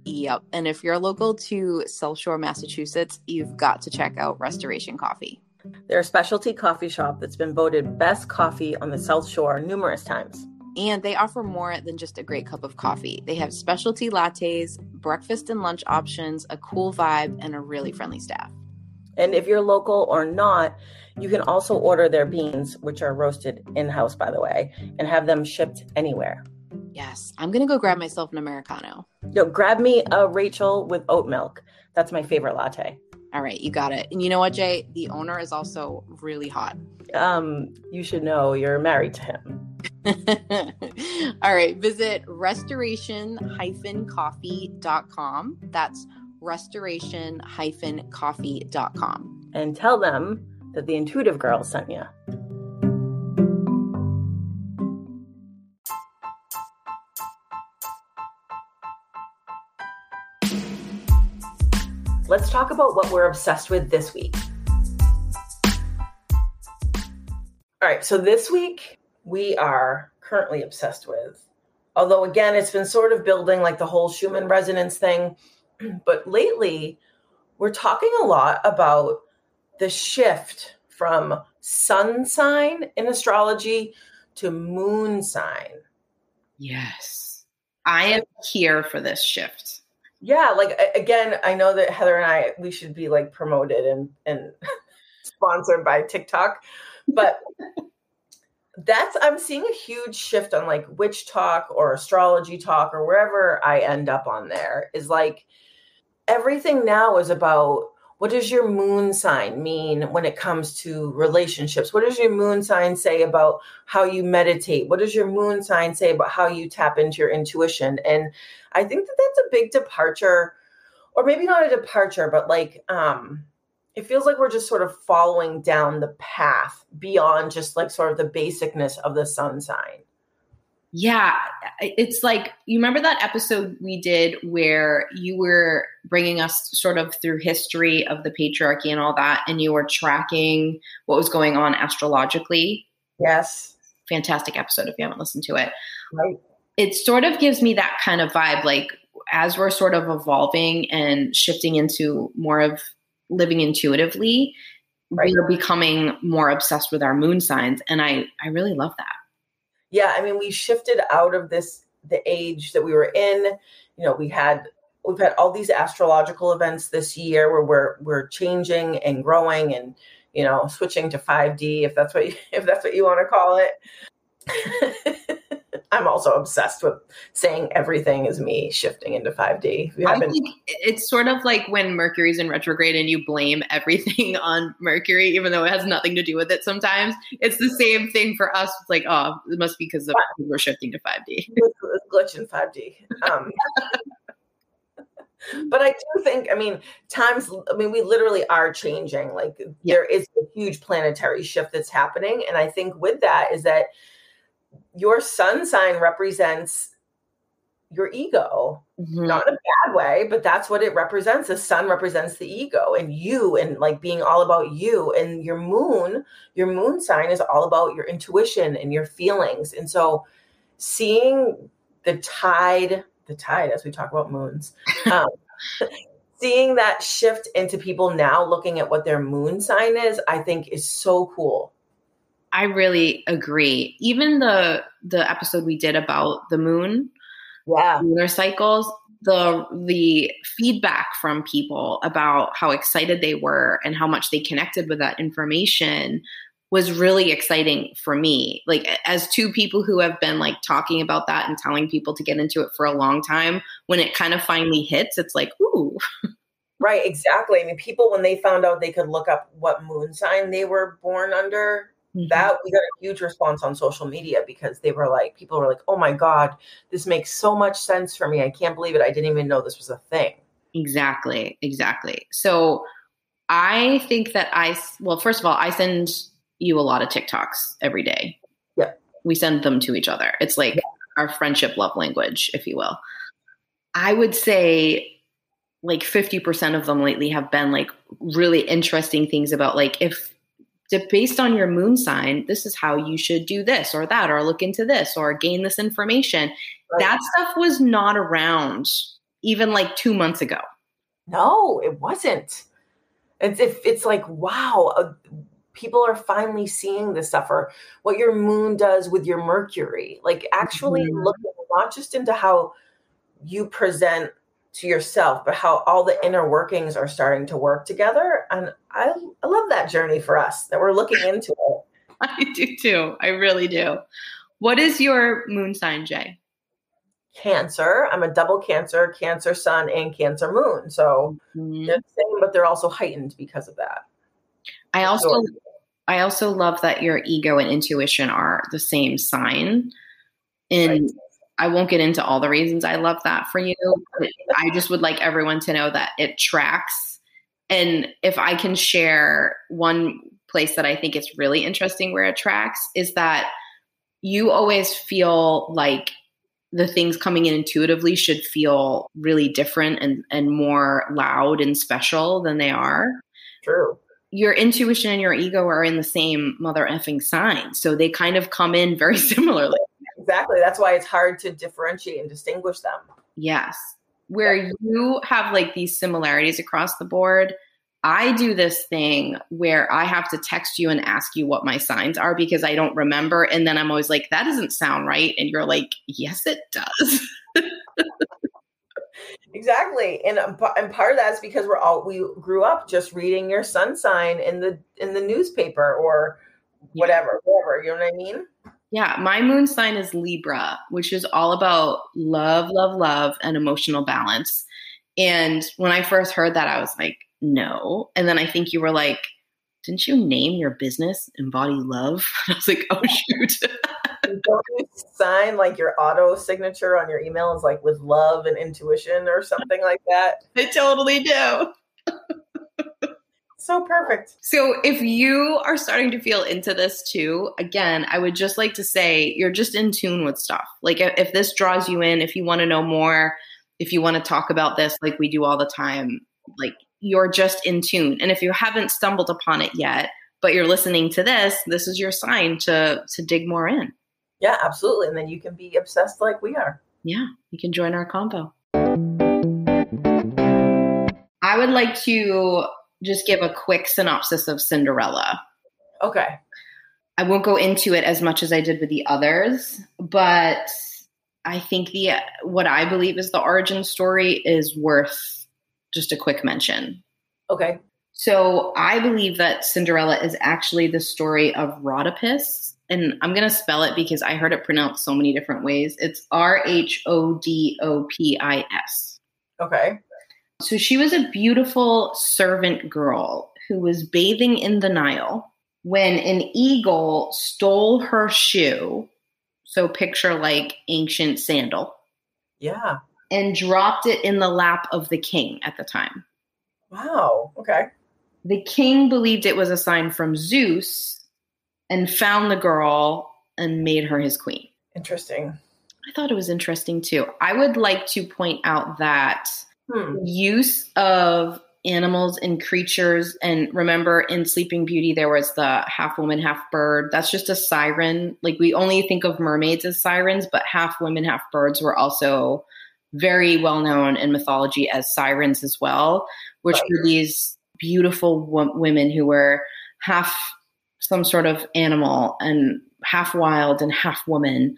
Yep. And if you're local to South Shore, Massachusetts, you've got to check out Restoration Coffee. They're a specialty coffee shop that's been voted best coffee on the South Shore numerous times. And they offer more than just a great cup of coffee. They have specialty lattes, breakfast and lunch options, a cool vibe, and a really friendly staff. And if you're local or not, you can also order their beans, which are roasted in-house, by the way, and have them shipped anywhere. Yes, I'm going to go grab myself an Americano. Yo, grab me a Rachel with oat milk. That's my favorite latte. All right, you got it. And you know what, Jay? The owner is also really hot. Um, you should know you're married to him. All right, visit restoration dash coffee dot com. That's restoration dash coffee dot com. And tell them that the Intuitive Girl sent you. Let's talk about what we're obsessed with this week. All right, so this week we are currently obsessed with Although, again, it's been sort of building, like the whole Schumann resonance thing. But lately, we're talking a lot about the shift from sun sign in astrology to moon sign. Yes. I am here for this shift. Yeah. Like, again, I know that Heather and I, we should be like promoted and, and sponsored by TikTok, but that's, I'm seeing a huge shift on like witch talk or astrology talk or wherever I end up on there is like everything now is about what does your moon sign mean when it comes to relationships? What does your moon sign say about how you meditate? What does your moon sign say about how you tap into your intuition? And I think that that's a big departure, or maybe not a departure, but like, um, it feels like we're just sort of following down the path beyond just like sort of the basicness of the sun sign. Yeah. It's like, you remember that episode we did where you were bringing us sort of through history of the patriarchy and all that, and you were tracking what was going on astrologically? Yes. Fantastic episode if you haven't listened to it. Right. It sort of gives me that kind of vibe, like as we're sort of evolving and shifting into more of living intuitively, right, we're becoming more obsessed with our moon signs. And I, I really love that. Yeah. I mean, we shifted out of this, the age that we were in, you know, we had, we've had all these astrological events this year where we're, we're changing and growing and, you know, switching to five D, if that's what, you, if that's what you want to call it. I'm also obsessed with saying everything is me shifting into five D. I think it's sort of like when Mercury's in retrograde and you blame everything on Mercury, even though it has nothing to do with it sometimes. It's the same thing for us. It's like, oh, it must be because of we're shifting to five D. Glitch in five D. Um, but I do think, I mean, times, I mean, we literally are changing. Like yeah. There is a huge planetary shift that's happening. And I think with that is that your sun sign represents your ego, mm-hmm. not in a bad way, but that's what it represents. The sun represents the ego and you and like being all about you, and your moon, your moon sign is all about your intuition and your feelings. And so seeing the tide, the tide, as we talk about moons, um, seeing that shift into people now looking at what their moon sign is, I think is so cool. I really agree. Even the the episode we did about the moon, yeah, lunar cycles, the the feedback from people about how excited they were and how much they connected with that information was really exciting for me. Like as two people who have been like talking about that and telling people to get into it for a long time, when it kind of finally hits, it's like, ooh. Right, exactly. I mean, people, when they found out they could look up what moon sign they were born under, that we got a huge response on social media because they were like, people were like, oh my God, this makes so much sense for me. I can't believe it. I didn't even know this was a thing. Exactly. Exactly. So I think that I, well, first of all, I send you a lot of TikToks every day. Yeah. We send them to each other. It's like yeah. our friendship love language, if you will. I would say like fifty percent of them lately have been like really interesting things about like, if, based on your moon sign, this is how you should do this or that, or look into this or gain this information. Right. That stuff was not around even like two months ago. No, it wasn't. It's, it, it's like, wow, uh, people are finally seeing this stuff, or what your moon does with your Mercury, like actually mm-hmm. looking not just into how you present to yourself, but how all the inner workings are starting to work together. And I, I love that journey for us that we're looking into it. I do too. I really do. What is your moon sign, Jay? Cancer. I'm a double Cancer, Cancer sun and Cancer moon. So mm-hmm. they're the same, but they're also heightened because of that. I also, so, I also love that your ego and intuition are the same sign. And right. I won't get into all the reasons I love that for you. But I just would like everyone to know that it tracks. And if I can share one place that I think it's really interesting where it tracks is that you always feel like the things coming in intuitively should feel really different and, and more loud and special than they are. True. Your intuition and your ego are in the same mother effing sign. So they kind of come in very similarly. Exactly. That's why it's hard to differentiate and distinguish them. Yes. Where yeah. you have like these similarities across the board, I do this thing where I have to text you and ask you what my signs are because I don't remember. And then I'm always like, that doesn't sound right. And you're like, yes, it does. Exactly. And, and part of that is because we're all, we grew up just reading your sun sign in the, in the newspaper or whatever, yeah. whatever. You know what I mean? Yeah. My moon sign is Libra, which is all about love, love, love, and emotional balance. And when I first heard that, I was like, no. And then I think you were like, didn't you name your business Embody Love? And I was like, oh, shoot. Don't you sign like your auto signature on your email is like with love and intuition or something like that? I totally do. So perfect. So if you are starting to feel into this too, again, I would just like to say you're just in tune with stuff. Like if this draws you in, if you want to know more, if you want to talk about this, like we do all the time, like you're just in tune. And if you haven't stumbled upon it yet, but you're listening to this, this is your sign to to dig more in. Yeah, absolutely. And then you can be obsessed like we are. Yeah, you can join our combo. I would like to just give a quick synopsis of Cinderella. Okay. I won't go into it as much as I did with the others, but I think the what I believe is the origin story is worth just a quick mention. Okay. So I believe that Cinderella is actually the story of Rhodopis, and I'm going to spell it because I heard it pronounced so many different ways. It's R H O D O P I S. Okay. So she was a beautiful servant girl who was bathing in the Nile when an eagle stole her shoe. So picture like ancient sandal. Yeah. And dropped it in the lap of the king at the time. Wow. Okay. The king believed it was a sign from Zeus and found the girl and made her his queen. Interesting. I thought it was interesting too. I would like to point out that hmm. use of animals and creatures. And remember in Sleeping Beauty, there was the half woman, half bird. That's just a siren. Like we only think of mermaids as sirens, but half women, half birds were also very well known in mythology as sirens as well, which right. were these beautiful wo- women who were half some sort of animal and half wild and half woman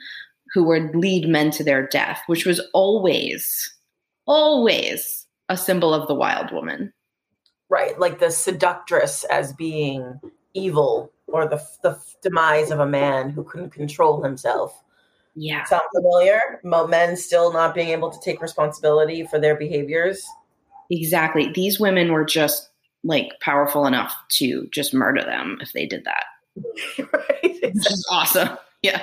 who would lead men to their death, which was always, always a symbol of the wild woman. Right. Like the seductress as being evil or the, the demise of a man who couldn't control himself. Yeah. Sound familiar? Men still not being able to take responsibility for their behaviors. Exactly. These women were just like powerful enough to just murder them if they did that. Right. Exactly. Which is awesome. Yeah.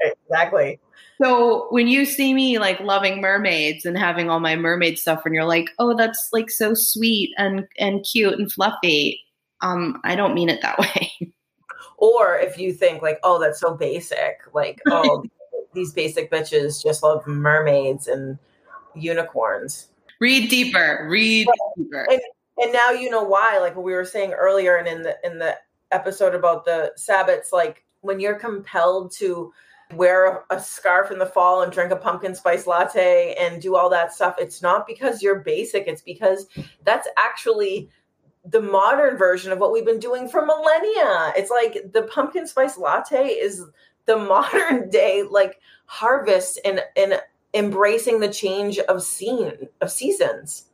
Exactly. So when you see me like loving mermaids and having all my mermaid stuff and you're like, oh, that's like so sweet and, and cute and fluffy. Um, I don't mean it that way. Or if you think like, oh, that's so basic, like, oh, these basic bitches just love mermaids and unicorns. Read deeper, read but, deeper. And, and now you know why, like what we were saying earlier and in the, in the episode about the Sabbats, like when you're compelled to wear a scarf in the fall and drink a pumpkin spice latte and do all that stuff. It's not because you're basic. It's because that's actually the modern version of what we've been doing for millennia. It's like the pumpkin spice latte is the modern day, like harvest and, and embracing the change of scene of seasons.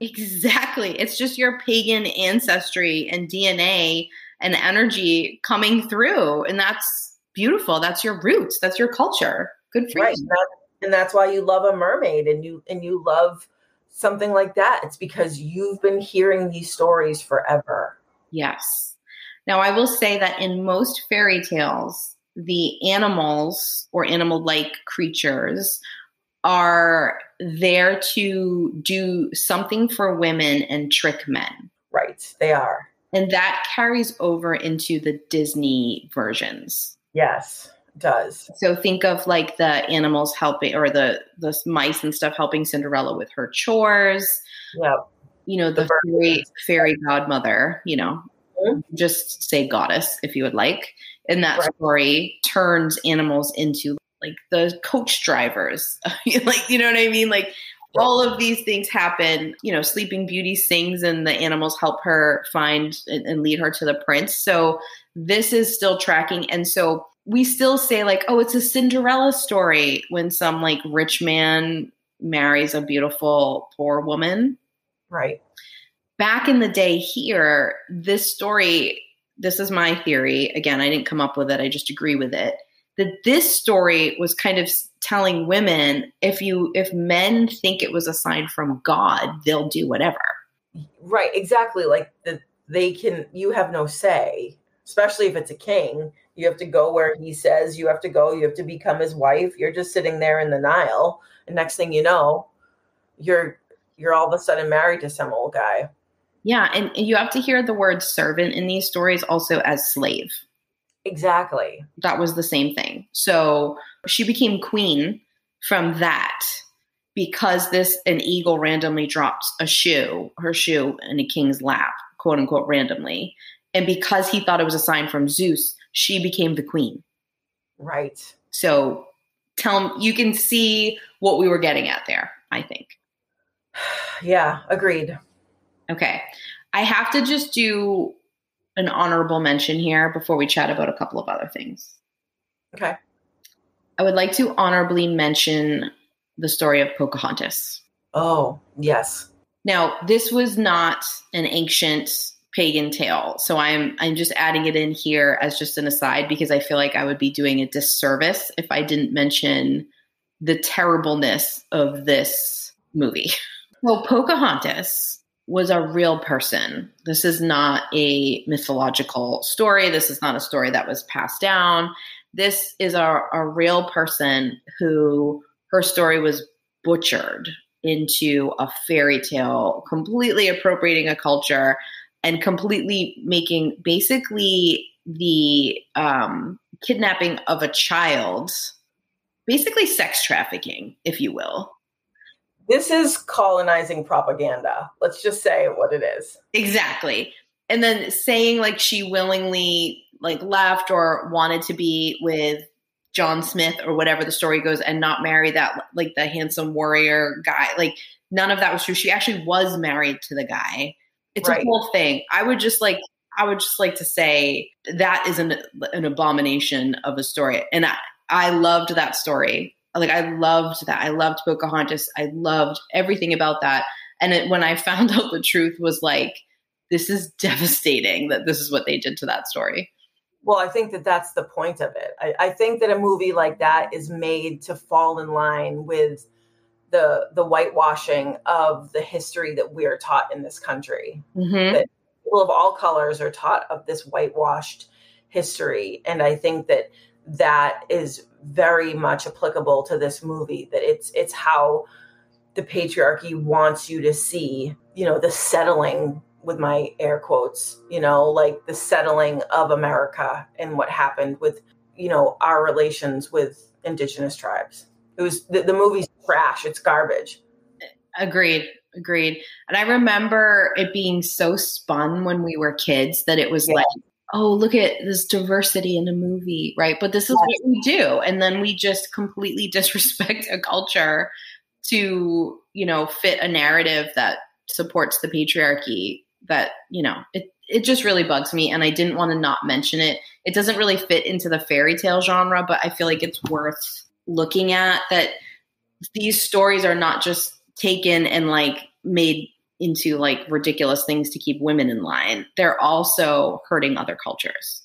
Exactly. It's just your pagan ancestry and D N A and energy coming through. And that's, beautiful. That's your roots. That's your culture. Good for right. you. And that's why you love a mermaid and you and you love something like that. It's because you've been hearing these stories forever. Yes. Now, I will say that in most fairy tales, the animals or animal-like creatures are there to do something for women and trick men. Right. They are. And that carries over into the Disney versions. Yes, it does. So think of like the animals helping or the, the mice and stuff helping Cinderella with her chores. Yep. You know, the, the fairy, fairy godmother, you know, mm-hmm. just say goddess if you would like. And that right. story turns animals into like the coach drivers, like, you know what I mean? Like all of these things happen, you know, Sleeping Beauty sings and the animals help her find and lead her to the prince. So this is still tracking. And so we still say like, oh, it's a Cinderella story when some like rich man marries a beautiful poor woman. Right. Back in the day here, this story, this is my theory. Again, I didn't come up with it. I just agree with it. That this story was kind of telling women, if you, if men think it was a sign from God, they'll do whatever. Right. Exactly. Like the, they can, you have no say, especially if it's a king, you have to go where he says you have to go. You have to become his wife. You're just sitting there in the Nile. And next thing you know, you're, you're all of a sudden married to some old guy. Yeah. And you have to hear the word servant in these stories also as slave. Exactly. That was the same thing. So she became queen from that because this, an eagle randomly drops a shoe, her shoe in a king's lap, quote unquote, randomly. And because he thought it was a sign from Zeus, she became the queen. Right. So tell you can see what we were getting at there, I think. Yeah, agreed. Okay. I have to just do an honorable mention here before we chat about a couple of other things. Okay. I would like to honorably mention the story of Pocahontas. Oh, yes. Now, this was not an ancient pagan tale. So I'm I'm just adding it in here as just an aside because I feel like I would be doing a disservice if I didn't mention the terribleness of this movie. Well, Pocahontas was a real person. This is not a mythological story. This is not a story that was passed down. This is a, a real person who her story was butchered into a fairy tale, completely appropriating a culture and completely making basically the um, kidnapping of a child, basically sex trafficking, if you will. This is colonizing propaganda. Let's just say what it is. Exactly. And then saying like she willingly like left or wanted to be with John Smith or whatever the story goes and not marry that, like the handsome warrior guy. Like none of that was true. She actually was married to the guy. It's right. A whole thing. I would just like, I would just like to say that is an, an abomination of a story. And I, I loved that story. Like I loved that. I loved Pocahontas. I loved everything about that. And it, when I found out the truth was like, this is devastating that this is what they did to that story. Well, I think that that's the point of it. I, I think that a movie like that is made to fall in line with the the whitewashing of the history that we are taught in this country. Mm-hmm. That people of all colors are taught of this whitewashed history. And I think that that is very much applicable to this movie, that it's it's how the patriarchy wants you to see, you know, the settling, with my air quotes, you know, like the settling of America and what happened with, you know, our relations with indigenous tribes. It was the, the movie's trash. It's garbage. Agreed. Agreed. And I remember it being so spun when we were kids that it was yeah. like, oh, look at this diversity in a movie, right? But this is what we do. And then we just completely disrespect a culture to, you know, fit a narrative that supports the patriarchy that, you know, it, it just really bugs me. And I didn't want to not mention it. It doesn't really fit into the fairy tale genre, but I feel like it's worth looking at, that these stories are not just taken and like made into like ridiculous things to keep women in line. They're also hurting other cultures.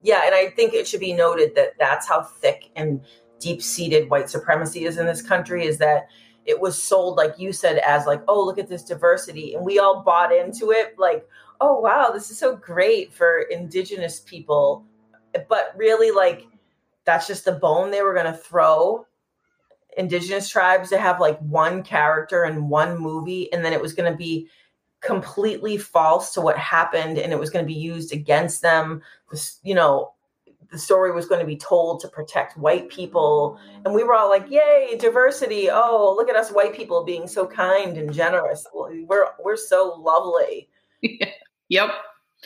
Yeah. And I think it should be noted that that's how thick and deep seated white supremacy is in this country, is that it was sold, like you said, as like, oh, look at this diversity. And we all bought into it. Like, oh, wow, this is so great for indigenous people. But really, like, that's just the bone they were going to throw indigenous tribes, to have like one character in one movie, and then it was going to be completely false to what happened, and it was going to be used against them. This, you know, the story was going to be told to protect white people, and we were all like, yay, diversity. Oh, look at us white people being so kind and generous. We're we're so lovely. Yeah. Yep.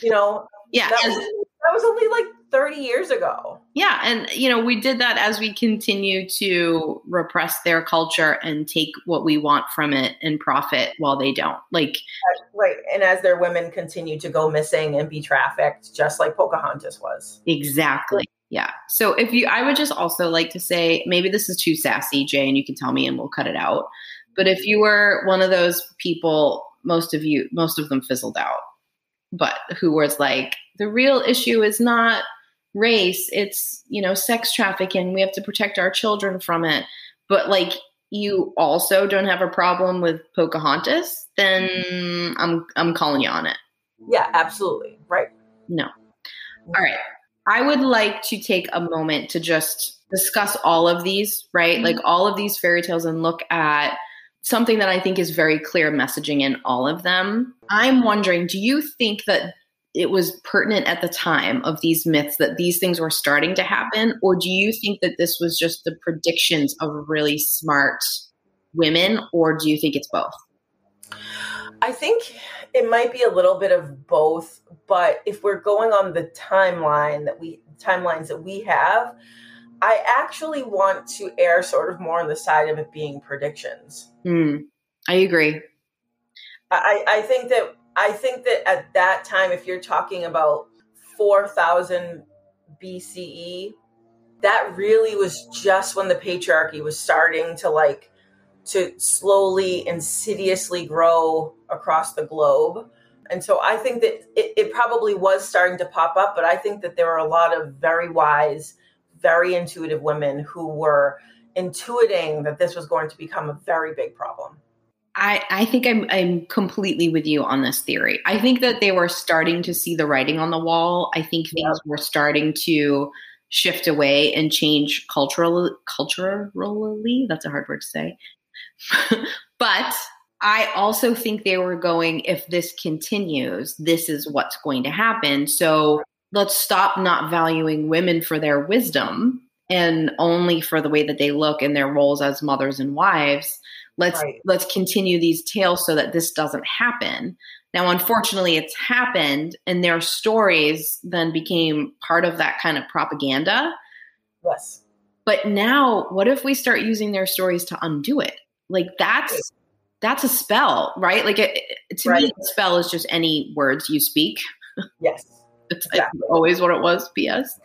You know, yeah. That was, that was only like thirty years ago. Yeah. And, you know, we did that as we continue to repress their culture and take what we want from it and profit while they don't. Like, right. And as their women continue to go missing and be trafficked, just like Pocahontas was. Exactly. Yeah. So if you, I would just also like to say, maybe this is too sassy, Jay, and you can tell me and we'll cut it out. But if you were one of those people, most of you, most of them fizzled out, but who was like, the real issue is not race, it's, you know, sex trafficking. We have to protect our children from it. But like, you also don't have a problem with Pocahontas, then I'm, I'm calling you on it. Yeah, absolutely. Right. No. All right. I would like to take a moment to just discuss all of these, right? Mm-hmm. Like all of these fairy tales, and look at something that I think is very clear messaging in all of them. I'm wondering, do you think that it was pertinent at the time of these myths that these things were starting to happen? Or do you think that this was just the predictions of really smart women? Or do you think it's both? I think it might be a little bit of both, but if we're going on the timeline that we timelines that we have, I actually want to err sort of more on the side of it being predictions. Mm, I agree. I, I think that I think that at that time, if you're talking about four thousand B C E, that really was just when the patriarchy was starting to like to slowly, insidiously grow across the globe. And so I think that it, it probably was starting to pop up, but I think that there were a lot of very wise, very intuitive women who were intuiting that this was going to become a very big problem. I, I think I'm, I'm completely with you on this theory. I think that they were starting to see the writing on the wall. I think things were starting to shift away and change cultural, culturally. That's a hard word to say. But I also think they were going, if this continues, this is what's going to happen. So let's stop not valuing women for their wisdom and only for the way that they look and their roles as mothers and wives. Let's right. let's continue these tales so that this doesn't happen. Now, unfortunately, it's happened, and their stories then became part of that kind of propaganda. Yes. But now, what if we start using their stories to undo it? Like that's right. that's a spell, right? Like it, it, to right. me, a spell is just any words you speak. Yes. That's exactly. always what it was, B S.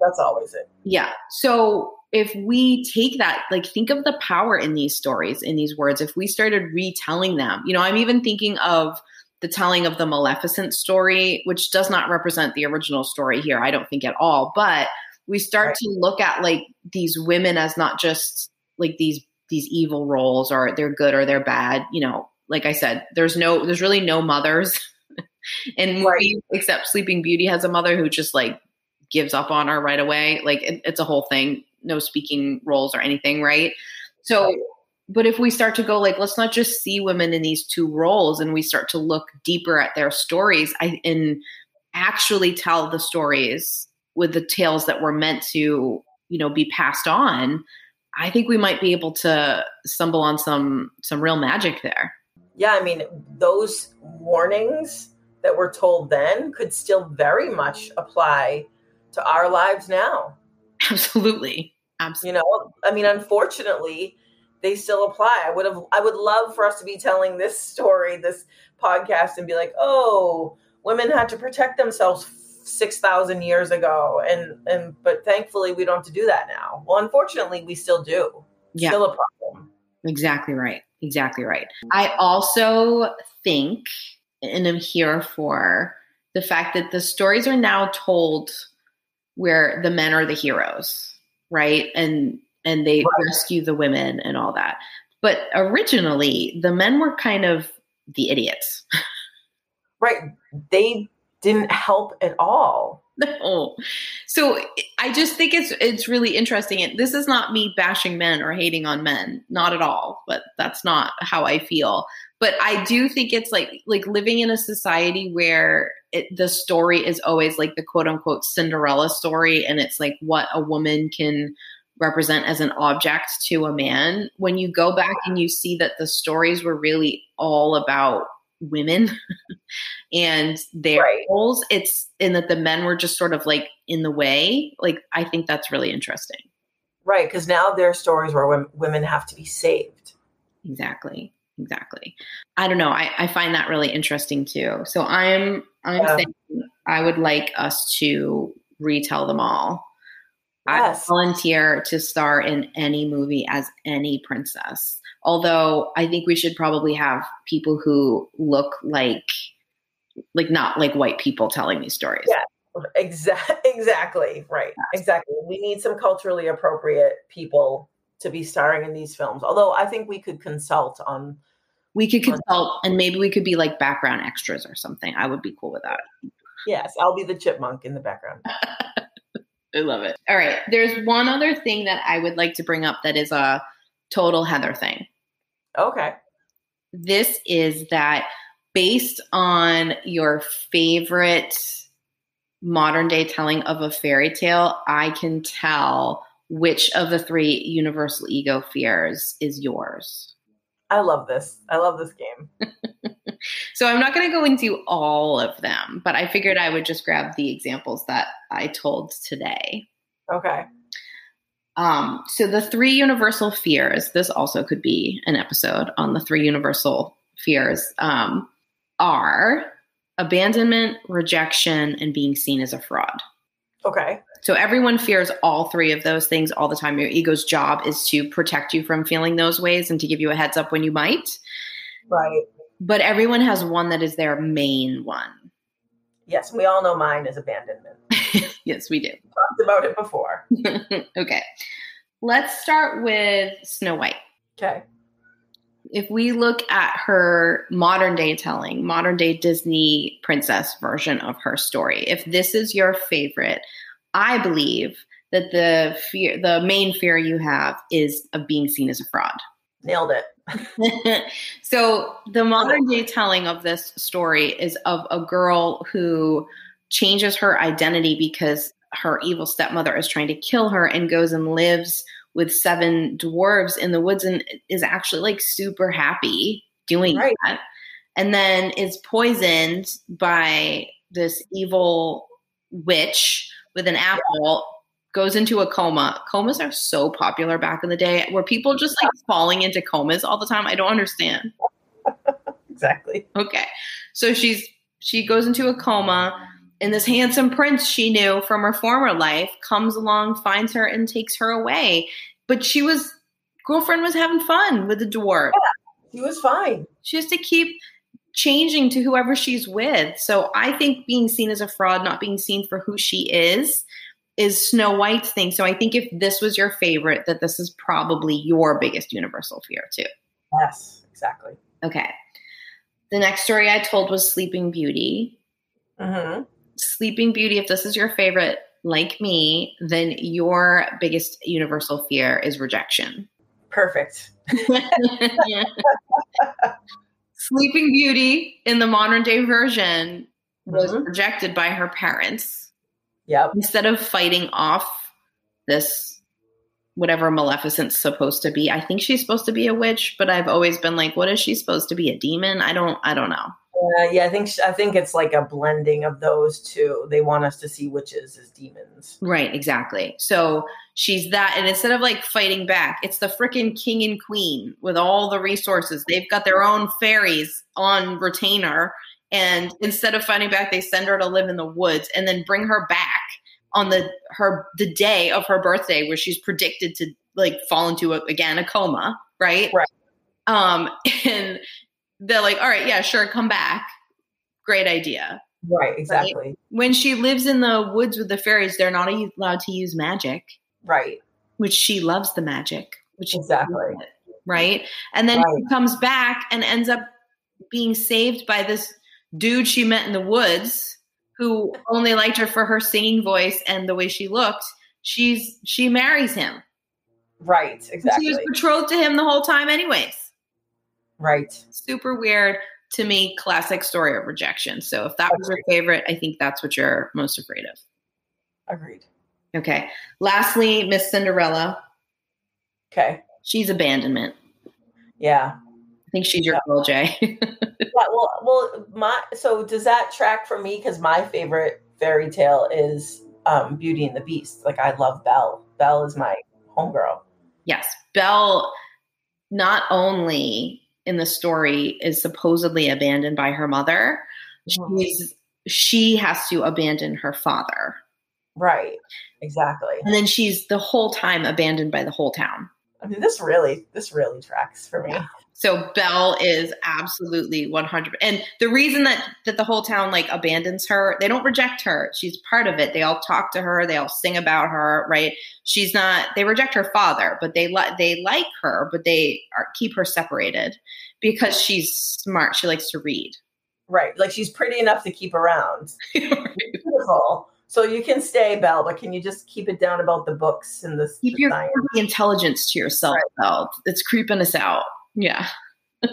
That's always it. Yeah. So if we take that, like think of the power in these stories, in these words, if we started retelling them, you know, I'm even thinking of the telling of the Maleficent story, which does not represent the original story here, I don't think at all. But we start right. to look at like these women as not just like these, these evil roles, or they're good or they're bad. You know, like I said, there's no, there's really no mothers in right. movies, except Sleeping Beauty has a mother who just like gives up on her right away. Like it, it's a whole thing, no speaking roles or anything. Right. So, but if we start to go like, let's not just see women in these two roles, and we start to look deeper at their stories I, and actually tell the stories with the tales that were meant to, you know, be passed on, I think we might be able to stumble on some, some real magic there. Yeah. I mean, those warnings that were told then could still very much apply to our lives now. Absolutely. Absolutely. You know, I mean, unfortunately, they still apply. I would have, I would love for us to be telling this story, this podcast, and be like, oh, women had to protect themselves six thousand years ago. And, and, but thankfully we don't have to do that now. Well, unfortunately we still do. It's yeah. still a problem. Exactly right. Exactly right. I also think, and I'm here for the fact that the stories are now told where the men are the heroes, right? And and they right. rescue the women and all that. But originally, the men were kind of the idiots. Right. They didn't help at all. No. So I just think it's it's really interesting. And this is not me bashing men or hating on men. Not at all. But that's not how I feel. But I do think it's like like living in a society where it, the story is always like the quote unquote Cinderella story. And it's like what a woman can represent as an object to a man. When you go back and you see that the stories were really all about women and their right. roles. It's in that the men were just sort of like in the way. Like, I think that's really interesting. Right. Because now there are stories where women, women have to be saved. Exactly. Exactly. I don't know. I, I find that really interesting too. So I'm, I'm yeah. thinking I would like us to retell them all. Yes. I volunteer to star in any movie as any princess. Although I think we should probably have people who look like, like not like white people telling these stories. Yeah, exactly. Exactly. Right. Yes. Exactly. We need some culturally appropriate people to be starring in these films. Although I think we could consult on. We could on consult and maybe we could be like background extras or something. I would be cool with that. Yes. I'll be the chipmunk in the background. I love it. All right. There's one other thing that I would like to bring up that is a total Heather thing. Okay. This is that based on your favorite modern day telling of a fairy tale, I can tell which of the three universal ego fears is yours. I love this. I love this game. So I'm not going to go into all of them, but I figured I would just grab the examples that I told today. Okay. Um, so the three universal fears, this also could be an episode on the three universal fears, um, are abandonment, rejection, and being seen as a fraud. Okay. So everyone fears all three of those things all the time. Your ego's job is to protect you from feeling those ways and to give you a heads up when you might. Right. But everyone has one that is their main one. Yes, we all know mine is abandonment. Yes, we do. We talked about it before. Okay. Let's start with Snow White. Okay. If we look at her modern day telling, modern day Disney princess version of her story, if this is your favorite, I believe that the fear, the main fear you have is of being seen as a fraud. Nailed it. So the modern day telling of this story is of a girl who changes her identity because her evil stepmother is trying to kill her and goes and lives with seven dwarves in the woods and is actually like super happy doing right. that. And then is poisoned by this evil witch with an apple, goes into a coma. Comas are so popular back in the day. Were people just like falling into comas all the time? I don't understand. Exactly. Okay. So she's she goes into a coma and this handsome prince she knew from her former life comes along, finds her, and takes her away. But she was, girlfriend was having fun with the dwarf. Yeah, she was fine. She has to keep changing to whoever she's with. So I think being seen as a fraud, not being seen for who she is, is Snow White's thing. So I think if this was your favorite, that this is probably your biggest universal fear too. Yes, exactly. Okay. The next story I told was Sleeping Beauty. Mm-hmm. Sleeping Beauty, if this is your favorite, like me, then your biggest universal fear is rejection. Perfect. Sleeping Beauty in the modern day version mm-hmm. was rejected by her parents. Yep. Instead of fighting off this, whatever Maleficent's supposed to be, I think she's supposed to be a witch, but I've always been like, what is she supposed to be? A demon? I don't, I don't know. Uh, yeah, I think, I think it's like a blending of those two. They want us to see witches as demons. Right. Exactly. So she's that. And instead of like fighting back, it's the freaking king and queen with all the resources. They've got their own fairies on retainer. And instead of fighting back, they send her to live in the woods and then bring her back on the her the day of her birthday where she's predicted to like fall into, a, again, a coma, right? Right. Um, and they're like, all right, yeah, sure, come back. Great idea. Right, exactly. Right? When she lives in the woods with the fairies, they're not allowed to use magic. Right. Which she loves the magic. Which exactly. It, right? And then right. she comes back and ends up being saved by this dude she met in the woods who only liked her for her singing voice and the way she looked. She's she marries him. Right, exactly. And she was betrothed to him the whole time anyways. Right. Super weird to me, classic story of rejection. So if that Agreed. was your favorite, I think that's what you're most afraid of. Agreed. Okay. Lastly, Miss Cinderella. Okay. She's abandonment. Yeah. think she's your girl, Jay. yeah, well, well, my so does that track for me? Because my favorite fairy tale is um, Beauty and the Beast. Like, I love Belle. Belle is my homegirl. Yes, Belle. Not only in the story is supposedly abandoned by her mother, mm-hmm. she's she has to abandon her father. Right. Exactly. And then she's the whole time abandoned by the whole town. I mean, this really, this really tracks for me. Yeah. So Belle is absolutely one hundred percent. And the reason that, that the whole town like abandons her, they don't reject her. She's part of it. They all talk to her. They all sing about her, right? She's not, they reject her father, but they, li- they like her, but they are, keep her separated because she's smart. She likes to read. Right. Like, she's pretty enough to keep around. Right. Beautiful. So you can stay, Belle, but can you just keep it down about the books and the keep the your science? Intelligence to yourself, right. Belle. It's creeping us out. Yeah, That's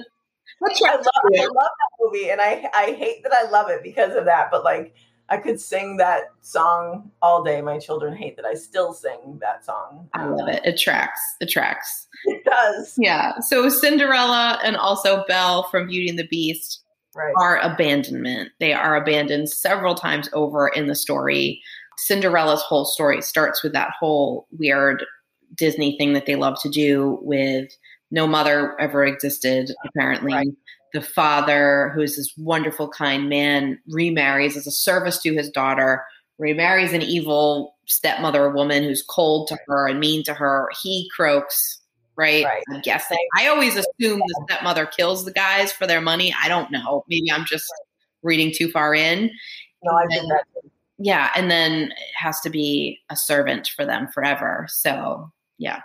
I, love, I love that movie, and I I hate that I love it because of that. But like, I could sing that song all day. My children hate that I still sing that song. I love it. It tracks. It tracks. It does. Yeah. So Cinderella and also Belle from Beauty and the Beast. Right. Are abandonment. They are abandoned several times over in the story. Cinderella's whole story starts with that whole weird Disney thing that they love to do with no mother ever existed, apparently. Right. The father, who's this wonderful, kind man, remarries as a service to his daughter, remarries an evil stepmother woman who's cold to her and mean to her. He croaks. Right? right? I'm guessing. I always assume the stepmother kills the guys for their money. I don't know. Maybe I'm just reading too far in. No, I think that. Yeah. And then it has to be a servant for them forever. So yeah,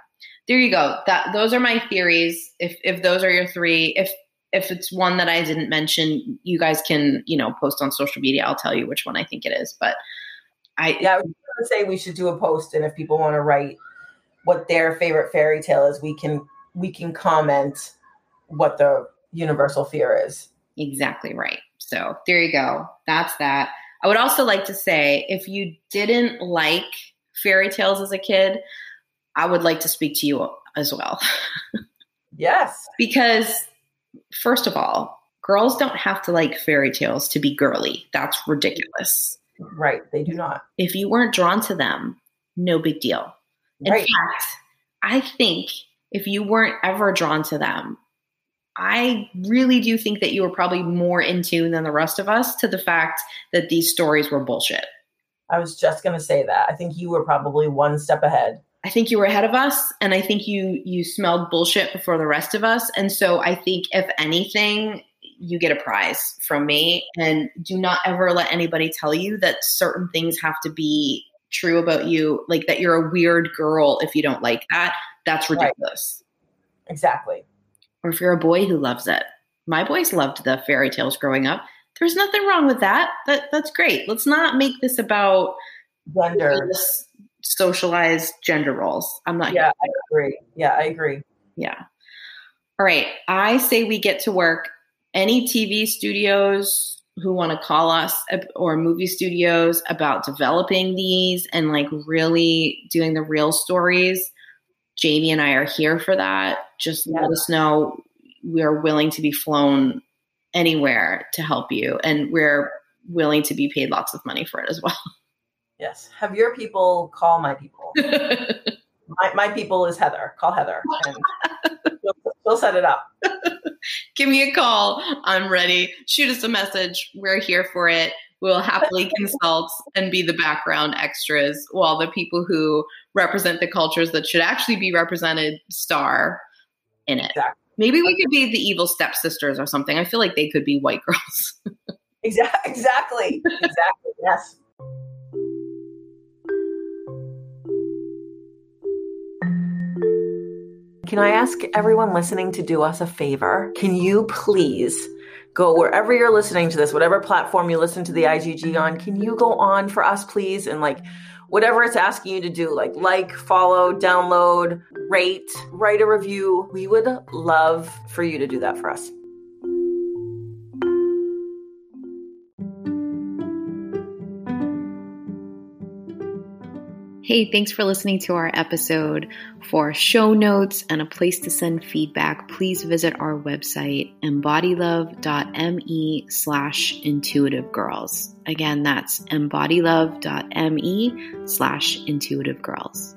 there you go. That Those are my theories. If if those are your three, if, if it's one that I didn't mention, you guys can, you know, post on social media. I'll tell you which one I think it is, but I, yeah, I was going to say we should do a post, and if people want to write what their favorite fairy tale is, we can we can comment what the universal fear is. Exactly right. So there you go. That's that. I would also like to say, if you didn't like fairy tales as a kid, I would like to speak to you as well. Yes. Because first of all, girls don't have to like fairy tales to be girly. That's ridiculous. Right. They do not. If you weren't drawn to them, no big deal. In right. fact, I think if you weren't ever drawn to them, I really do think that you were probably more in tune than the rest of us to the fact that these stories were bullshit. I was just going to say that. I think you were probably one step ahead. I think you were ahead of us, and I think you you smelled bullshit before the rest of us. And so I think, if anything, you get a prize from me. And do not ever let anybody tell you that certain things have to be true about you, like that you're a weird girl. If you don't like that, that's ridiculous. Right. Exactly. Or if you're a boy who loves it. My boys loved the fairy tales growing up. There's nothing wrong with that. That that's great. Let's not make this about gender, socialized gender roles. I'm not. Yeah, I agree. Yeah, I agree. Yeah. All right. I say we get to work. Any T V studios who want to call us, or movie studios, about developing these and like really doing the real stories, Jamie and I are here for that. Just yeah. let us know. We are willing to be flown anywhere to help you. And we're willing to be paid lots of money for it as well. Yes. Have your people call my people. my, my people is Heather. Call Heather. And she'll, she'll set it up. Give me a call. I'm ready. Shoot us a message. We're here for it. We'll happily consult and be the background extras while the people who represent the cultures that should actually be represented star in it. Exactly. Maybe we could be the evil stepsisters or something. I feel like they could be white girls. Exactly. Exactly. Exactly. Yes. Can I ask everyone listening to do us a favor? Can you please go wherever you're listening to this, whatever platform you listen to the I G G on, can you go on for us, please? And like whatever it's asking you to do, like, like, follow, download, rate, write a review. We would love for you to do that for us. Hey, thanks for listening to our episode. For show notes and a place to send feedback, please visit our website, embodylove.me slash intuitive girls. Again, that's embodylove.me slash intuitive girls.